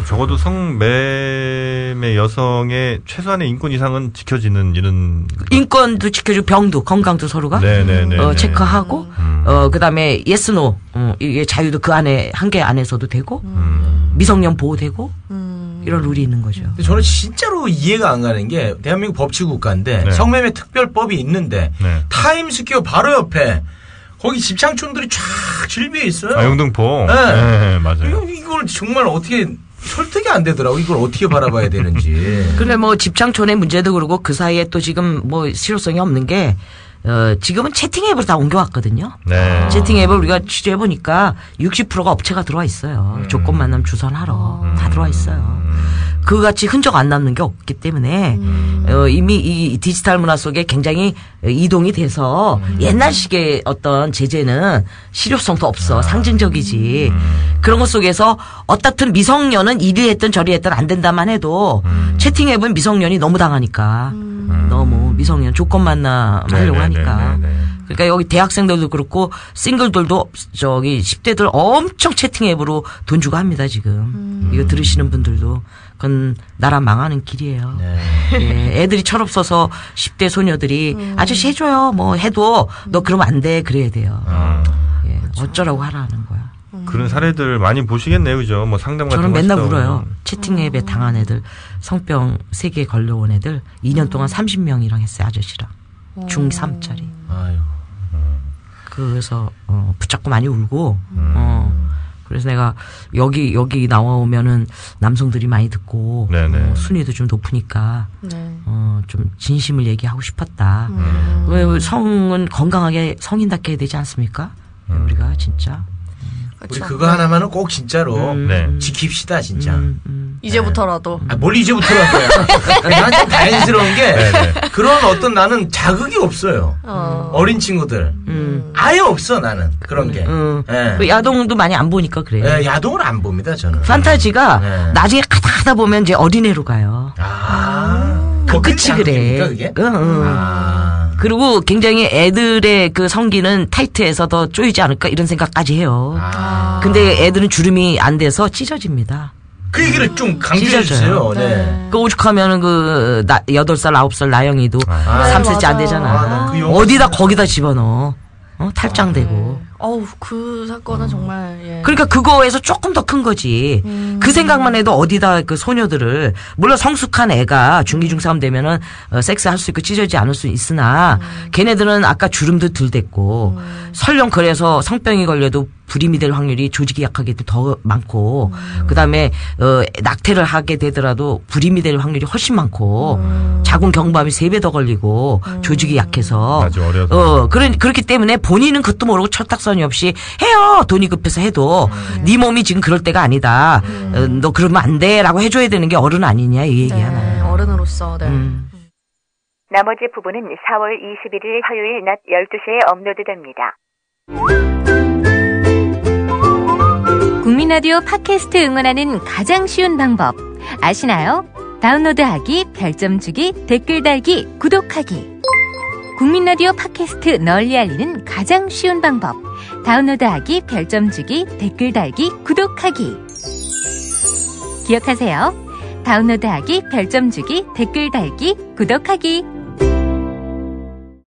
적어도 성매매 여성의 최소한의 인권 이상은 지켜지는 이런 인권도 지켜주고 병도 건강도 서로가 네네네 어, 체크하고 음. 어 그다음에 예스 노 어, 이게 자유도 그 안에 한계 안에서도 되고 음. 미성년 보호되고 음. 이런 룰이 있는 거죠. 근데 저는 진짜로 이해가 안 가는 게 대한민국 법치 국가인데 네. 성매매 특별법이 있는데 네. 타임스퀘어 바로 옆에 거기 집창촌들이 쫙 질비해 있어요. 아, 영등포. 네. 네, 맞아요. 이걸 정말 어떻게 설득이 안 되더라고. 이걸 어떻게 바라봐야 되는지. 근데 뭐 집창촌의 문제도 그러고 그 사이에 또 지금 뭐 실효성이 없는 게 어, 지금은 채팅 앱으로 다 옮겨왔거든요. 네. 채팅 앱을 우리가 취재해 보니까 육십 퍼센트가 업체가 들어와 있어요. 음. 조건 만남 주선하러 음. 다 들어와 있어요. 음. 그같이 흔적 안 남는 게 없기 때문에 음. 어, 이미 이 디지털 문화 속에 굉장히 이동이 돼서 음. 옛날식의 어떤 제재는 실효성도 없어. 아. 상징적이지. 음. 그런 것 속에서 어떻든 미성년은 이리 했든 저리 했든 안 된다만 해도 음. 채팅앱은 미성년이 너무 당하니까 음. 너무 미성년 조건 만나 하려고 네네네네네. 하니까. 그러니까 여기 대학생들도 그렇고 싱글들도 저기 십 대들 엄청 채팅앱으로 돈 주고 합니다 지금. 음. 이거 들으시는 분들도 그건 나라 망하는 길이에요. 네. 예, 애들이 철없어서 십 대 소녀들이 음. 아저씨 해줘요 뭐 해도 너 그러면 안 돼 그래야 돼요. 아. 예, 그렇죠. 어쩌라고 하라는 거야. 음. 그런 사례들 많이 보시겠네요 그죠? 뭐 상담 같은 거 저는 맨날 울어요. 채팅앱에 당한 애들 성병 세 개 걸려온 애들 이 년 동안 삼십 명이랑 했어요 아저씨랑. 중삼짜리. 아유. 그래서 어, 붙잡고 많이 울고 음. 어, 그래서 내가 여기 여기 나와오면은 남성들이 많이 듣고 어, 순위도 좀 높으니까 네. 어, 좀 진심을 얘기하고 싶었다. 음. 왜 성은 건강하게 성인답게 해야 되지 않습니까? 음. 우리가 진짜 음. 우리 그거 하나만은 꼭 진짜로 음. 네. 지킵시다 진짜. 음. 음. 이제부터라도. 아, 뭘 이제부터라도요. 난 좀 다행스러운 게 네네. 그런 어떤 나는 자극이 없어요. 어. 어린 친구들. 음. 아예 없어 나는 그런 게. 음. 네. 그 야동도 많이 안 보니까 그래요. 네, 야동을 안 봅니다 저는. 판타지가 네. 나중에 가다하다 보면 이제 어린애로 가요. 아. 그 끝이 그래. 그게? 응. 응. 아. 그리고 굉장히 애들의 그 성기는 타이트해서 더 쪼이지 않을까 이런 생각까지 해요. 아. 근데 애들은 주름이 안 돼서 찢어집니다. 그 얘기를 좀 강조해 주세요. 네. 네. 그 오죽하면은 그, 나, 여덟 살, 아홉 살 나영이도 아, 삼 세째 안 되잖아. 아, 그 어디다 거기다 집어넣어. 어? 탈장되고. 아, 네. 어우, 그 사건은 어. 정말, 예. 그러니까 그거에서 조금 더 큰 거지. 음. 그 생각만 해도 어디다 그 소녀들을, 물론 성숙한 애가 중기중삼 되면은 어, 섹스할 수 있고 찢어지지 않을 수 있으나, 음. 걔네들은 아까 주름도 덜 됐고, 음. 설령 그래서 성병이 걸려도 불임이 될 확률이 조직이 약하게 더 많고, 음. 그 다음에, 어, 낙태를 하게 되더라도 불임이 될 확률이 훨씬 많고, 음. 자궁 경부암이 세 배 더 걸리고, 음. 조직이 약해서. 아주 어려워. 어, 그런, 그렇기 때문에 본인은 그것도 모르고 철딱선이 없이 해요! 돈이 급해서 해도. 음. 네 몸이 지금 그럴 때가 아니다. 음. 어, 너 그러면 안 돼. 라고 해줘야 되는 게 어른 아니냐. 이 얘기야. 네, 어른으로서, 네. 음. 나머지 부분은 사월 이십일일 화요일 낮 열두 시에 업로드 됩니다. 국민라디오 팟캐스트 응원하는 가장 쉬운 방법 아시나요? 다운로드하기, 별점 주기, 댓글 달기, 구독하기. 국민라디오 팟캐스트 널리 알리는 가장 쉬운 방법 다운로드하기, 별점 주기, 댓글 달기, 구독하기. 기억하세요. 다운로드하기, 별점 주기, 댓글 달기, 구독하기.